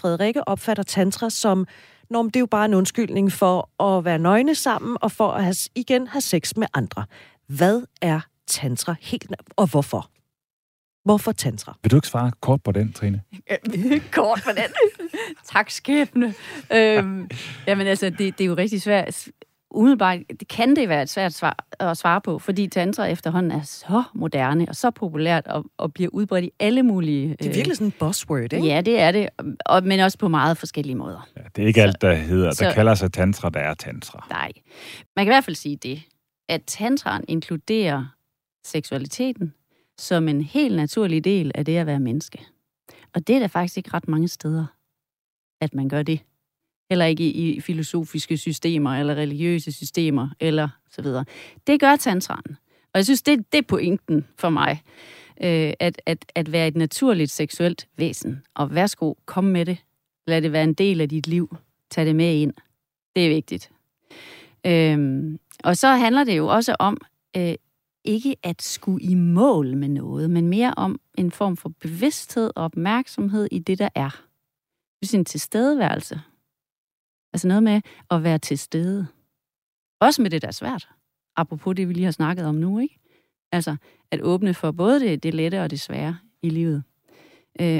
Frederikke opfatter tantra som, det er jo bare en undskyldning for at være nøgne sammen, og for at have sex med andre. Hvad er tantra helt, og hvorfor? Hvorfor tantra? Vil du ikke svare kort på den, Trine? Kort på den? Tak, skæbne. Jamen altså, det er jo rigtig svært. Umiddelbart kan det være et svært at svare på, fordi tantra efterhånden er så moderne og så populært og bliver udbredt i alle mulige... Det er virkelig sådan en buzzword, ikke? Ja, det er det, men også på meget forskellige måder. Ja, det er ikke alt, der hedder. Der kalder sig tantra, der er tantra. Nej. Man kan i hvert fald sige det, at tantraen inkluderer seksualiteten som en helt naturlig del af det at være menneske. Og det er der faktisk ikke ret mange steder, at man gør det. Heller ikke i filosofiske systemer, eller religiøse systemer, eller så videre. Det gør tantraen. Og jeg synes, det er pointen for mig, at være et naturligt seksuelt væsen. Og værsgo, kom med det. Lad det være en del af dit liv. Tag det med ind. Det er vigtigt. Og så handler det jo også om, ikke at skulle i mål med noget, men mere om en form for bevidsthed og opmærksomhed i det, der er. Det er en tilstedeværelse. Altså noget med at være til stede. Også med det, der er svært. Apropos det, vi lige har snakket om nu, ikke? Altså at åbne for både det lette og det svære i livet.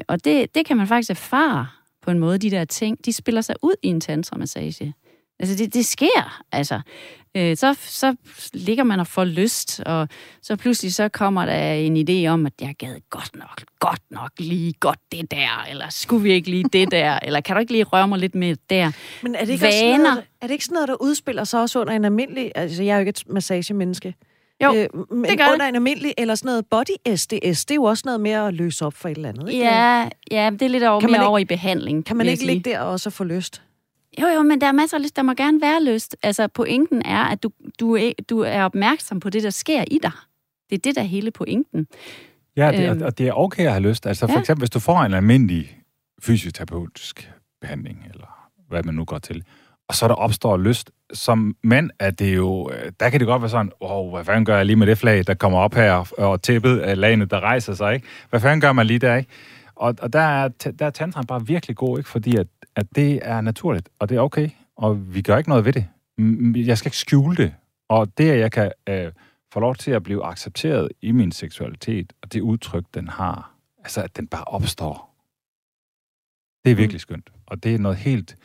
Og det kan man faktisk erfare på en måde, de der ting. De spiller sig ud i en tantra-massage. Altså det sker, altså. Så ligger man og får lyst, og så pludselig så kommer der en idé om, at jeg gad godt nok lige godt det der, eller skulle vi ikke lige det der, eller kan du ikke lige røre mig lidt med der? Men er det ikke sådan noget, der udspiller sig også under en almindelig, altså jeg er jo ikke et massagemenneske, jo, men det gør under en almindelig, eller sådan noget body SDS, det er jo også noget mere at løse op for et eller andet, ikke? Ja, det er lidt over, mere over i behandling. Kan man ikke ligge der og så få lyst? Jo, men der er masser af lyst. Der må gerne være lyst. Altså, pointen er, at du er opmærksom på det, der sker i dig. Det er det, der er hele pointen. Ja, og det er okay at have lyst. Altså, for eksempel, hvis du får en almindelig fysioterapeutisk behandling, eller hvad man nu går til, og så der opstår lyst, som mand er det jo... Der kan det godt være sådan, hvad fanden gør jeg lige med det flag, der kommer op her, og tippet af lagene, der rejser sig, ikke? Hvad fanden gør man lige der, ikke? Og der er tantraen bare virkelig god, ikke? Fordi at det er naturligt, og det er okay, og vi gør ikke noget ved det. Jeg skal ikke skjule det, og det, at jeg kan få lov til at blive accepteret i min seksualitet, og det udtryk, den har, altså at den bare opstår, det er virkelig skønt, og det er noget helt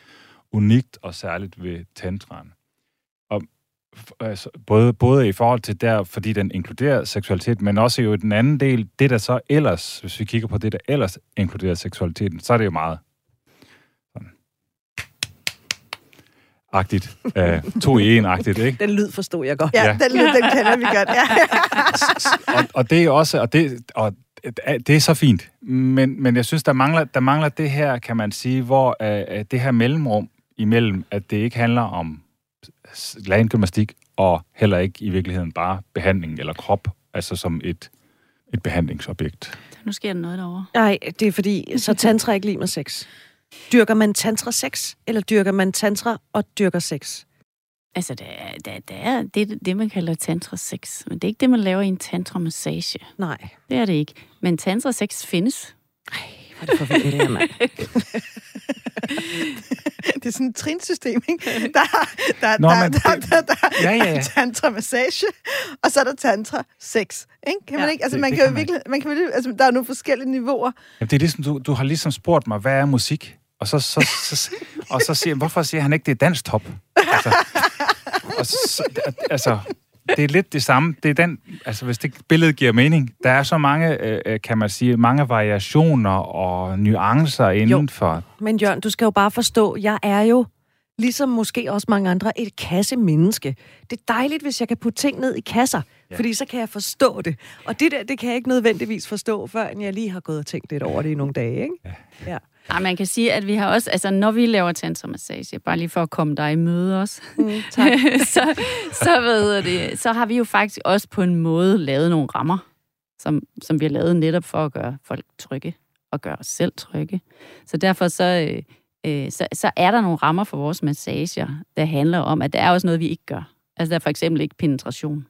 unikt og særligt ved tantraen. Og altså, både i forhold til der, fordi den inkluderer seksualitet, men også jo den anden del, det der så ellers, hvis vi kigger på det, der ellers inkluderer seksualiteten, så er det jo meget agtigt. 2 i 1-agtigt, ikke? Den lyd forstod jeg godt. Ja. Den lyd, den kender vi godt. Ja. og det er også... Og det er så fint. Men jeg synes, der mangler det her, kan man sige, hvor det her mellemrum imellem, at det ikke handler om landgymnastik, og heller ikke i virkeligheden bare behandling eller krop, altså som et behandlingsobjekt. Nu sker der noget derovre. Nej, det er fordi, så tantra ikke lige med sex. Dyrker man tantra sex, eller dyrker man tantra og dyrker sex? Altså, det er det, man kalder tantra sex. Men det er ikke det, man laver i en tantra massage. Nej. Det er det ikke. Men tantra sex findes. Ej, Hvad er det for fedt, det her, mand? Det er sådan et trinsystem, ikke? Der er tantra-massage, og så er der tantra-sex. Kan man ikke? Altså, man kan jo virkelig... Altså, der er nogle forskellige niveauer. Jamen, det er ligesom, du har ligesom spurgt mig, hvad er musik? Og så siger han, hvorfor siger han ikke, det er danstop? Altså, det er lidt det samme. Det er den, altså hvis det billede giver mening. Der er så mange, kan man sige, mange variationer og nuancer indenfor. Men Jørgen, du skal jo bare forstå, jeg er jo, ligesom måske også mange andre, et kassemenneske. Det er dejligt, hvis jeg kan putte ting ned i kasser, fordi så kan jeg forstå det. Og det der, det kan jeg ikke nødvendigvis forstå, før jeg lige har gået og tænkt lidt over det i nogle dage, ikke? Ja. Ja, man kan sige, at vi har også, altså når vi laver tantra-massage, bare lige for at komme dig i møde også, så har vi jo faktisk også på en måde lavet nogle rammer, som vi har lavet netop for at gøre folk trygge, og gøre os selv trygge. Så derfor så er der nogle rammer for vores massager, der handler om, at der er også noget, vi ikke gør. Altså der er for eksempel ikke penetration.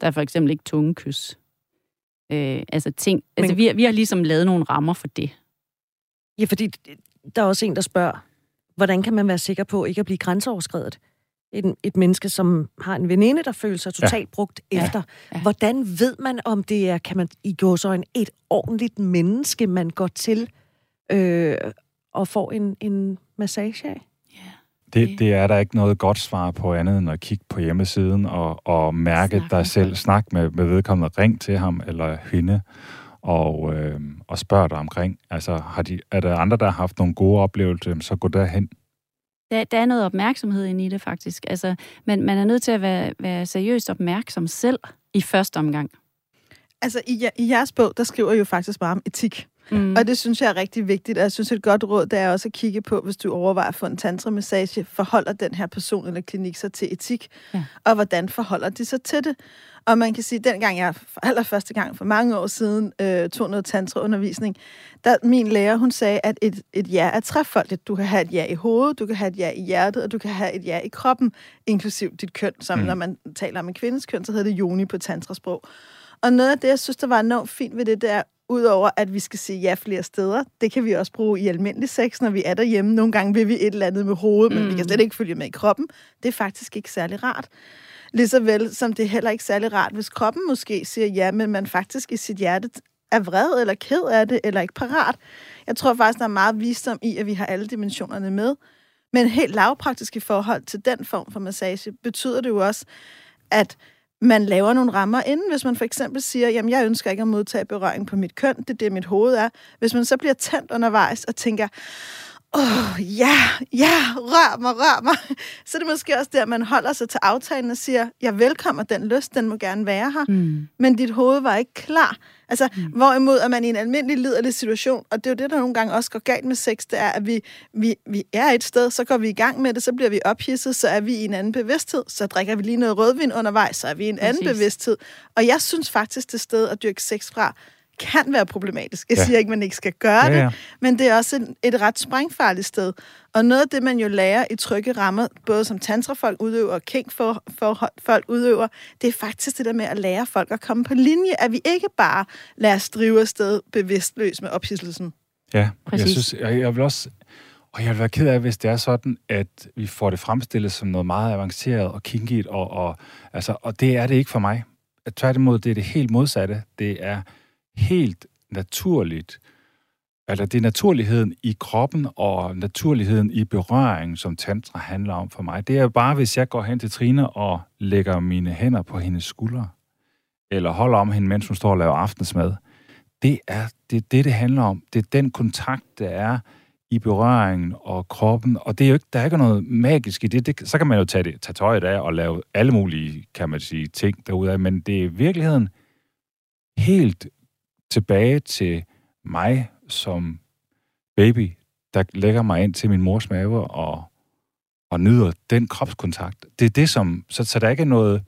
Der er for eksempel ikke tungekys. Vi har ligesom lavet nogle rammer for det. Ja, fordi der er også en, der spørger, hvordan kan man være sikker på ikke at blive grænseoverskredet? Et menneske, som har en veninde, der føler sig totalt brugt efter. Ja. Hvordan ved man, om det er, kan man i gåseøjne, et ordentligt menneske, man går til og får en massage af? Yeah. Det er der ikke noget godt svar på andet, end at kigge på hjemmesiden og mærke dig selv. Snak med vedkommende, ring til ham eller hende. Og spørger dig omkring. Altså, er der andre, der har haft nogle gode oplevelser, så gå derhen. Der er noget opmærksomhed inde i det, faktisk. Altså, man er nødt til at være seriøst opmærksom selv i første omgang. Altså, i jeres bog, der skriver I jo faktisk bare om etik. Mm. Og det synes jeg er rigtig vigtigt, og jeg synes, et godt råd, det er også at kigge på, hvis du overvejer at få en tantramassage, forholder den her person eller klinik sig til etik, og hvordan forholder de sig til det? Og man kan sige, at dengang jeg allerførste gang for mange år siden tog noget tantraundervisning, der min lærer, hun sagde, at et ja er trefoldigt. Du kan have et ja i hovedet, du kan have et ja i hjertet, og du kan have et ja i kroppen, inklusiv dit køn, som når man taler om en kvindes køn, så hedder det yoni på tantrasprog. Og noget af det, jeg synes, der var enormt fint ved det, det er, udover at vi skal sige ja flere steder, det kan vi også bruge i almindelig sex, når vi er derhjemme. Nogle gange vil vi et eller andet med hovedet, men vi kan slet ikke følge med i kroppen. Det er faktisk ikke særlig rart. Lige så vel som det er heller ikke særlig rart, hvis kroppen måske siger ja, men man faktisk i sit hjerte er vred eller ked af det, eller ikke parat. Jeg tror faktisk, der er meget visdom i, at vi har alle dimensionerne med. Men helt lavpraktisk i forhold til den form for massage, betyder det jo også, at man laver nogle rammer inden, hvis man for eksempel siger, jamen jeg ønsker ikke at modtage berøring på mit køn, det er det, mit hoved er. Hvis man så bliver tændt undervejs og tænker, rør mig, så er det måske også der, man holder sig til aftalen og siger, jeg velkommer den lyst, den må gerne være her, men dit hoved var ikke klar. Altså, hvorimod er man i en almindelig liderlig situation, og det er jo det, der nogle gange også går galt med sex, det er, at vi er et sted, så går vi i gang med det, så bliver vi ophidset, så er vi i en anden bevidsthed, så drikker vi lige noget rødvin undervejs, så er vi i en anden bevidsthed. Og jeg synes faktisk, det sted at dyrke sex fra, kan være problematisk. Jeg siger ikke, man ikke skal gøre det, men det er også et ret sprængfarligt sted. Og noget af det, man jo lærer i trygge rammer, både som tantrafolk udøver og kink-folk udøver, det er faktisk det der med at lære folk at komme på linje, at vi ikke bare lader os drive afsted bevidstløs med ophidselsen. Ja, præcis. Jeg vil være ked af, hvis det er sådan, at vi får det fremstillet som noget meget avanceret og kinkigt, og det er det ikke for mig. Tværtimod, det er det helt modsatte. Det er helt naturligt, eller det er naturligheden i kroppen og naturligheden i berøring, som tantra handler om for mig. Det er bare, hvis jeg går hen til Trine og lægger mine hænder på hendes skuldre, eller holder om hende, mens hun står og laver aftensmad. Det er det handler om. Det er den kontakt, der er i berøringen og kroppen, og det er jo ikke, der er ikke noget magisk i det. Så kan man jo tage tøjet af og lave alle mulige, kan man sige, ting derudaf, men det er virkeligheden helt tilbage til mig som baby, der lægger mig ind til min mors mave og nyder den kropskontakt. Det er det, som... Så der er ikke noget...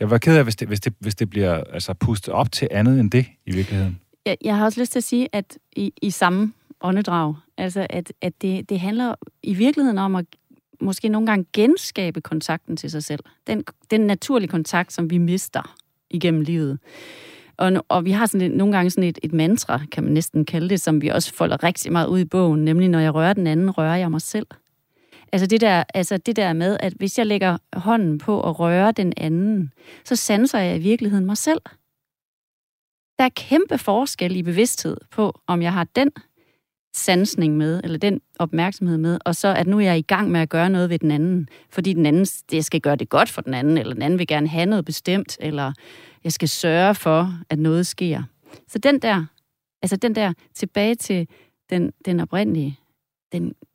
Jeg var ked af, hvis det bliver altså, pustet op til andet end det, i virkeligheden. Jeg har også lyst til at sige, at i samme åndedrag, altså at det handler i virkeligheden om at måske nogle gange genskabe kontakten til sig selv. Den naturlige kontakt, som vi mister igennem livet. Og vi har sådan lidt, nogle gange sådan et mantra, kan man næsten kalde det, som vi også folder rigtig meget ud i bogen, nemlig når jeg rører den anden, rører jeg mig selv. Altså det der med, at hvis jeg lægger hånden på og rører den anden, så sanser jeg i virkeligheden mig selv. Der er kæmpe forskel i bevidsthed på, om jeg har den sansning med, eller den opmærksomhed med, og så at nu er jeg i gang med at gøre noget ved den anden, fordi den anden, jeg skal gøre det godt for den anden, eller den anden vil gerne have noget bestemt, eller jeg skal sørge for, at noget sker. Så den der tilbage til den oprindelige,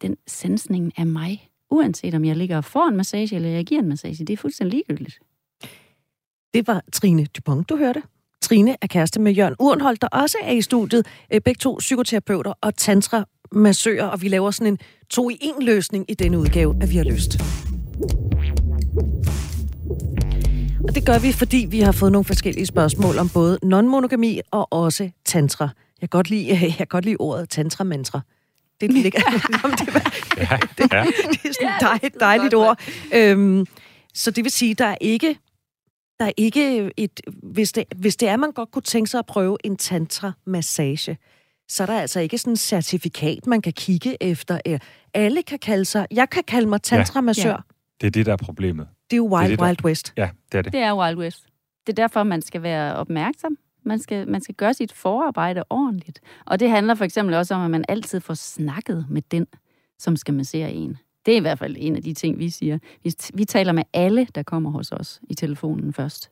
den sansning af mig, uanset om jeg ligger foran massage, eller jeg giver en massage, det er fuldstændig ligegyldigt. Det var Trine Dupont, du hørte. Trine er kæreste med Jørgen Urenhold, der også er i studiet. Begge to psykoterapeuter og tantra-massører, og vi laver sådan en 2-i-1-løsning i denne udgave, at vi har lyst. Og det gør vi, fordi vi har fået nogle forskellige spørgsmål om både non-monogami og også tantra. Jeg kan godt lide ordet tantra-mantra. Det ligger... Det er sådan et dejligt ord. Så det vil sige, der er ikke et... Hvis det er, man godt kunne tænke sig at prøve en tantra-massage, så er der altså ikke sådan et certifikat, man kan kigge efter. Alle kan kalde sig... Jeg kan kalde mig tantra-massør. Ja. Det er det, der er problemet. Det er jo Wild West. Ja, det er det. Det er Wild West. Det er derfor, man skal være opmærksom. Man skal gøre sit forarbejde ordentligt. Og det handler for eksempel også om, at man altid får snakket med den, som skal massere en. Det er i hvert fald en af de ting, vi siger. Vi taler med alle, der kommer hos os i telefonen først.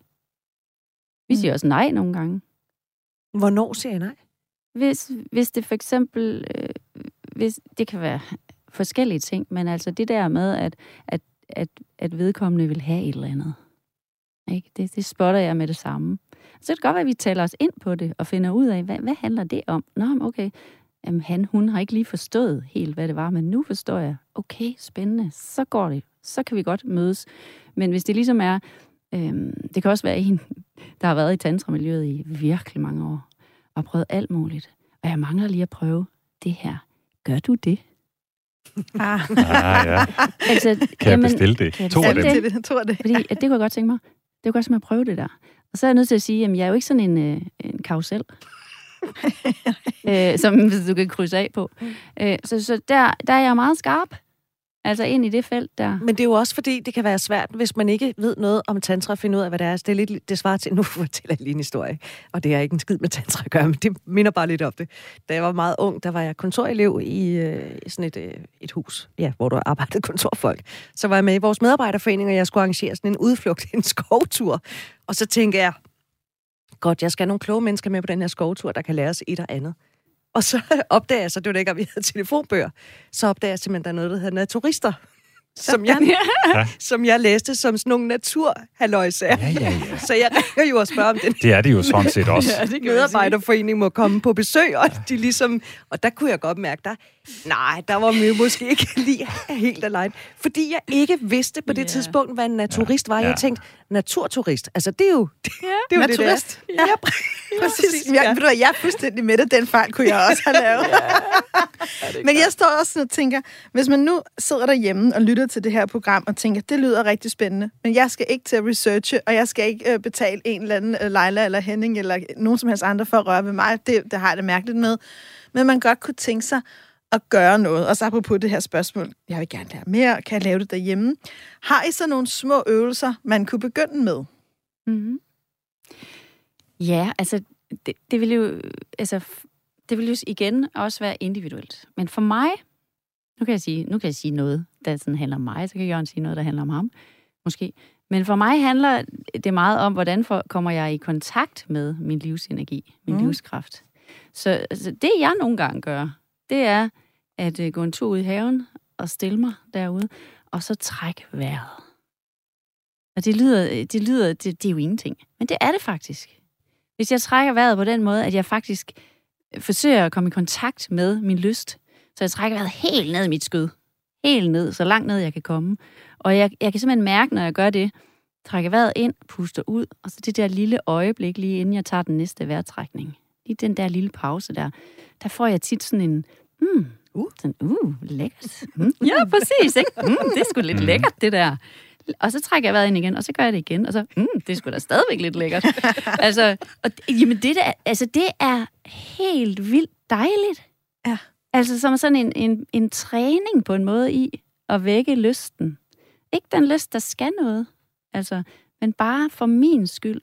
Vi siger også nej nogle gange. Hvornår siger I nej? Hvis det for eksempel... det kan være forskellige ting, men altså det der med, at vedkommende vil have et eller andet. Ikke? Det spotter jeg med det samme. Så det kan godt være, at vi taler os ind på det og finder ud af, hvad handler det om? Nå, okay... Jamen, hun har ikke lige forstået helt, hvad det var, men nu forstår jeg. Okay, spændende, så går det. Så kan vi godt mødes. Men hvis det ligesom er... det kan også være en, der har været i tantramiljøet i virkelig mange år, og prøvet alt muligt. Og jeg mangler lige at prøve det her. Gør du det? Ja. Altså, kan jeg bestille det? To af dem. Fordi det kunne jeg godt tænke mig. Det kunne godt tænke mig at prøve det der. Og så er jeg nødt til at sige, at jeg er jo ikke sådan en karusel. Som du kan krydse af på. Så der er jeg meget skarp. Altså ind i det felt der. Men det er jo også fordi, det kan være svært, hvis man ikke ved noget om tantra, at finde ud af, hvad det er. Så det er lidt, det svarer til, nu fortæller jeg lige en historie. Og det er ikke en skid med tantra at gøre, men det minder bare lidt om det. Da jeg var meget ung, der var jeg kontorelev i sådan et hus, ja, hvor der arbejdede kontorfolk. Så var jeg med i vores medarbejderforening, og jeg skulle arrangere sådan en udflugt, en skovtur. Og så tænkte jeg, godt, jeg skal have nogle kloge mennesker med på den her skovtur, der kan lære os et og andet. Og så opdager jeg, så det var ikke, at vi havde telefonbøger, så opdager jeg simpelthen, der er noget, der hedder naturister, som jeg læste som sådan nogle naturhalløjsager. Ja. Så jeg ringer jo og spørger om den. Det er det jo sådan set også. Medarbejderforeningen må komme på besøg, og de ligesom... Og der kunne jeg godt mærke, der var mig måske ikke lige helt alene. Fordi jeg ikke vidste på det tidspunkt, hvad en naturist var. Jeg tænkte, naturturist. Altså, det er jo naturist. Det der. Ja, præcis. Jeg er fuldstændig med det. Den fejl kunne jeg også have lavet. Men jeg står også og tænker, hvis man nu sidder derhjemme og lytter til det her program og tænker, det lyder rigtig spændende, men jeg skal ikke til at researche, og jeg skal ikke betale en eller anden Leila eller Henning eller nogen som helst andre for at røre ved mig. Det har jeg det mærkeligt med. Men man godt kunne tænke sig at gøre noget. Og så apropos det her spørgsmål, jeg vil gerne lære mere, kan jeg lave det derhjemme? Har I så nogle små øvelser, man kunne begynde med? Mm-hmm. Ja, altså det vil jo igen også være individuelt. Men for mig, nu kan jeg sige noget, der sådan handler om mig, så kan Jørgen sige noget, der handler om ham, måske. Men for mig handler det meget om, hvordan kommer jeg i kontakt med min livsenergi, min livskraft. Så altså, det, jeg nogle gange gør, det er at gå en tur ud i haven og stille mig derude, og så trække vejret. Og det er jo ingenting. Men det er det faktisk. Hvis jeg trækker vejret på den måde, at jeg faktisk forsøger at komme i kontakt med min lyst, så jeg trækker vejret helt ned i mit skød. Helt ned, så langt ned jeg kan komme. Og jeg kan simpelthen mærke, når jeg gør det, trækker vejret ind, puster ud, og så det der lille øjeblik, lige inden jeg tager den næste vejrtrækning. I den der lille pause der får jeg tit sådan en, sådan, lækkert. Ja, præcis, ikke? Det er sgu lidt lækkert, det der. og så trækker jeg vejret ind igen, og så gør jeg det igen, og så, det er sgu da stadigvæk lidt lækkert. Altså, og, jamen det der, altså det er helt vildt dejligt. Ja. Altså som sådan en træning på en måde i at vække lysten. Ikke den lyst, der skal noget, altså, men bare for min skyld.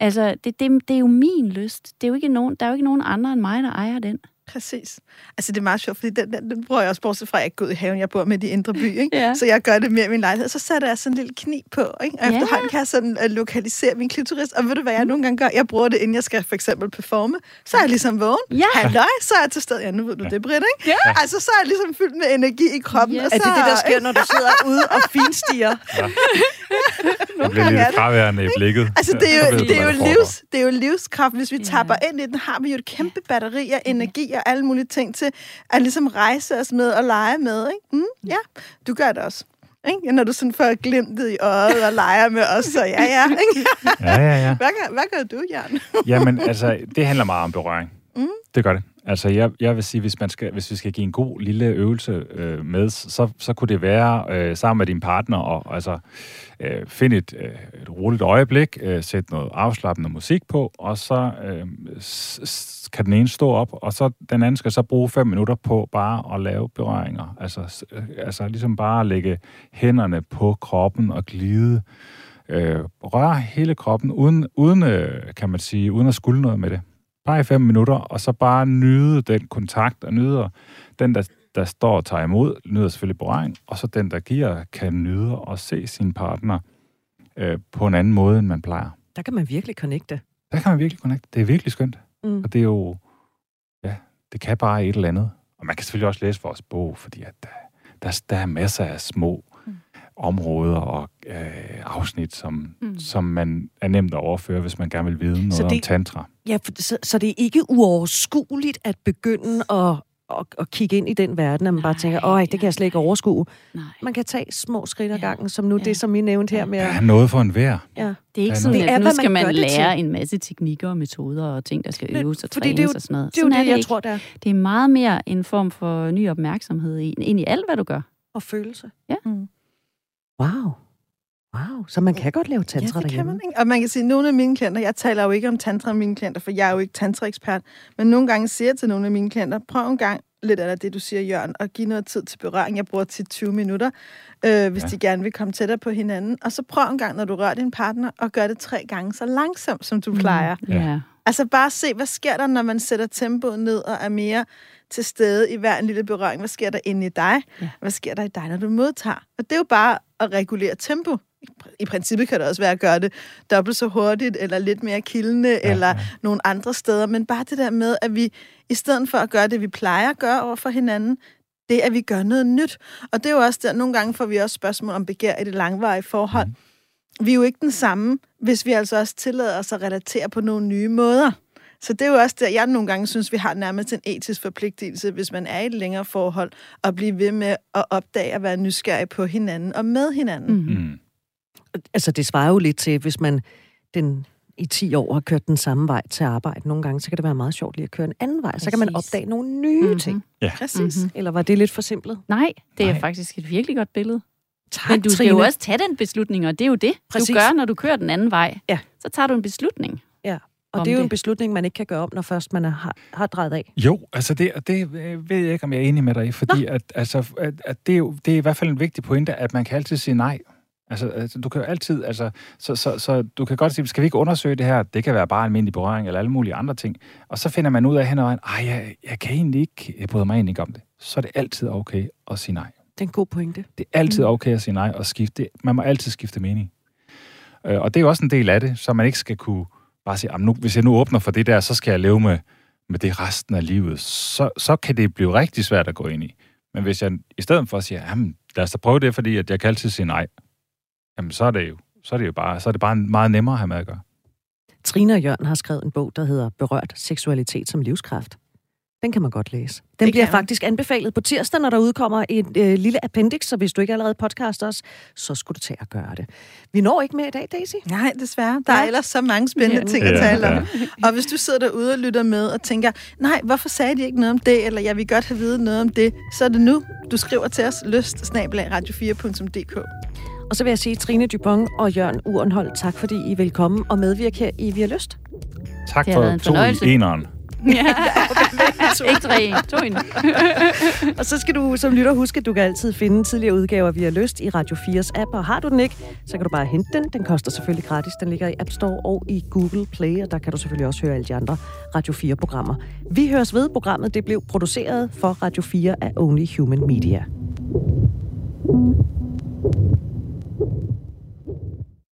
Altså, det er jo min lyst. Det er jo ikke nogen, der er jo ikke nogen andre end mig, der ejer den. Præcis. Altså, det er meget sjovt, fordi den bruger jeg også, bortset fra, at jeg ikke går ud i haven. Jeg bor midt i Indre By, ikke? Ja. Så jeg gør det mere i min lejlighed. Så sætter jeg sådan en lille kniv på, ikke? Og efterhånden kan jeg sådan lokalisere min klitoris. Og ved du, hvad jeg nogle gange gør? Jeg bruger det, inden jeg skal for eksempel performe. Så er jeg ligesom vågen. Ja. Halløj, så er jeg til stedet. Ja, nu ved du det, Britt, ikke? Ja. Altså, så er jeg ligesom fyldt med energi i kroppen. Ja. Og så, er det det, der sker, når du sidder ude og finstiger? Ja. Jeg bliver lidt fraværende i blikket. Altså, det er jo livskraft. Hvis vi tapper ind i den, har vi jo et kæmpe batteri af energi og alle mulige ting til at ligesom rejse os med og lege med, ikke? Ja, du gør det også. Ikke? Når du sådan får glimtet i øjet og leger med os, så ja. Ikke? Ja. Hvad gør du, Jørgen? Jamen, altså, det handler meget om berøring. Det gør det. Altså, jeg vil sige, hvis vi skal give en god lille øvelse med, så kunne det være sammen med din partner og altså find et roligt øjeblik, sæt noget afslappende musik på, og så kan den ene stå op, og så den anden skal så bruge 5 minutter på bare at lave berøringer. Altså ligesom bare at lægge hænderne på kroppen og glide. Røre hele kroppen, uden kan man sige, uden at skulle noget med det. Bare i 5 minutter, og så bare nyde den kontakt, og nyde den, der står og tager imod, nyder selvfølgelig berøring, og så den, der giver, kan nyde og se sin partner på en anden måde, end man plejer. Der kan man virkelig connecte. Det er virkelig skønt. Og det er jo, det kan bare et eller andet. Og man kan selvfølgelig også læse vores bog, fordi at der er masser af små områder og afsnit, som man er nemt at overføre, hvis man gerne vil vide noget om tantra. Ja, så det er ikke uoverskueligt at begynde at kigge ind i den verden, at man bare tænker, det kan jeg slet ikke overskue. Nej. Man kan tage små skridt ad gangen, som nu det, som I nævnte her med. Ja, noget for enhver. Ja. Det er ikke sådan, at nu skal man lære en masse teknikker og metoder og ting, der skal øves og trænes og sådan noget. Det er jo det, jeg tror, der. Det er meget mere en form for ny opmærksomhed ind i alt, hvad du gør. Og følelse. Ja. Wow, så man kan godt lave tantra derhjemme. Kan man, ikke? Og man kan sige, at nogle af mine klienter, jeg taler jo ikke om tantra med mine klienter, for jeg er jo ikke tantraekspert, men nogle gange siger jeg til nogle af mine klienter, prøv en gang lidt af det, du siger, Jørgen, og give noget tid til berøring. Jeg bruger til 20 minutter, hvis de gerne vil komme tættere på hinanden. Og så prøv en gang, når du rører din partner, og gør det 3 gange så langsomt, som du plejer. Ja. Altså bare se, hvad sker der, når man sætter tempoet ned og er mere til stede i hver en lille berøring. Hvad sker der inde i dig? Ja. Hvad sker der i dig, når du modtager? Og det er jo bare at regulere tempo. I princippet kan det også være at gøre det dobbelt så hurtigt, eller lidt mere kildende, eller nogle andre steder. Men bare det der med, at vi i stedet for at gøre det, vi plejer at gøre over for hinanden, det er, at vi gør noget nyt. Og det er jo også der, nogle gange får vi også spørgsmål om begær i det langvarige forhold. Vi er jo ikke den samme, hvis vi altså også tillader os at relatere på nogle nye måder. Så det er jo også der, jeg nogle gange synes, vi har nærmest en etisk forpligtelse, hvis man er i et længere forhold, at blive ved med at opdage at være nysgerrig på hinanden og med hinanden. Altså, det svarer jo lidt til, hvis man i 10 år har kørt den samme vej til arbejde nogle gange, så kan det være meget sjovt lige at køre en anden vej. Præcis. Så kan man opdage nogle nye ting. Ja. Præcis. Eller var det lidt forsimplet? Nej, det er faktisk et virkelig godt billede. Tak, men du skal jo også tage den beslutning, og det er jo det, du gør, når du kører den anden vej. Ja. Så tager du en beslutning. Ja. Og det er jo en beslutning, man ikke kan gøre om, når først man har drejet af. Jo, altså det ved jeg ikke, om jeg er enig med dig, fordi at det er i hvert fald en vigtig pointe, at man kan altid sige nej. Altså du kan jo altid, så du kan godt sige, skal vi ikke undersøge det her? Det kan være bare almindelig berøring eller alle mulige andre ting. Og så finder man ud af hen og jeg kan egentlig ikke, jeg bryder mig egentlig ikke om det. Så er det altid okay at sige nej. Det er en god pointe. Det er altid okay at sige nej og skifte. Man må altid skifte mening. Og det er jo også en del af det, så man ikke skal kunne bare sige, hvis jeg nu åbner for det der, så skal jeg leve med det resten af livet. Så kan det blive rigtig svært at gå ind i. Men hvis jeg i stedet for siger, lad os da prøve det, fordi at jeg kan altid sige nej, jamen så er det bare meget nemmere at have med at gøre. Trine og Jørgen har skrevet en bog, der hedder Berørt seksualitet som livskraft. Den kan man godt læse. Den bliver faktisk anbefalet på tirsdag, når der udkommer et lille appendix, så hvis du ikke allerede podcaster os, så skulle du tage at gøre det. Vi når ikke mere i dag, Daisy. Nej, desværre. Der er ellers så mange spændende ting at tale om. Og hvis du sidder derude og lytter med og tænker, nej, hvorfor sagde de ikke noget om det, eller jeg vil godt have videt noget om det, så er det nu. Du skriver til os lyst@radio4.dk. Og så vil jeg sige Trine Dupont og Jørgen Urenhold, tak fordi I vil komme og medvirke her i Vi har lyst. Tak for 2 i 1'eren. Ja, ikke 3, 2 1. Og så skal du som lytter huske, at du kan altid finde tidligere udgaver Via Lyst i Radio 4's app, og har du den ikke, så kan du bare hente den. Den koster selvfølgelig gratis. Den ligger i App Store og i Google Play, og der kan du selvfølgelig også høre alle de andre Radio 4-programmer. Vi høres ved. Programmet det blev produceret for Radio 4 af Only Human Media.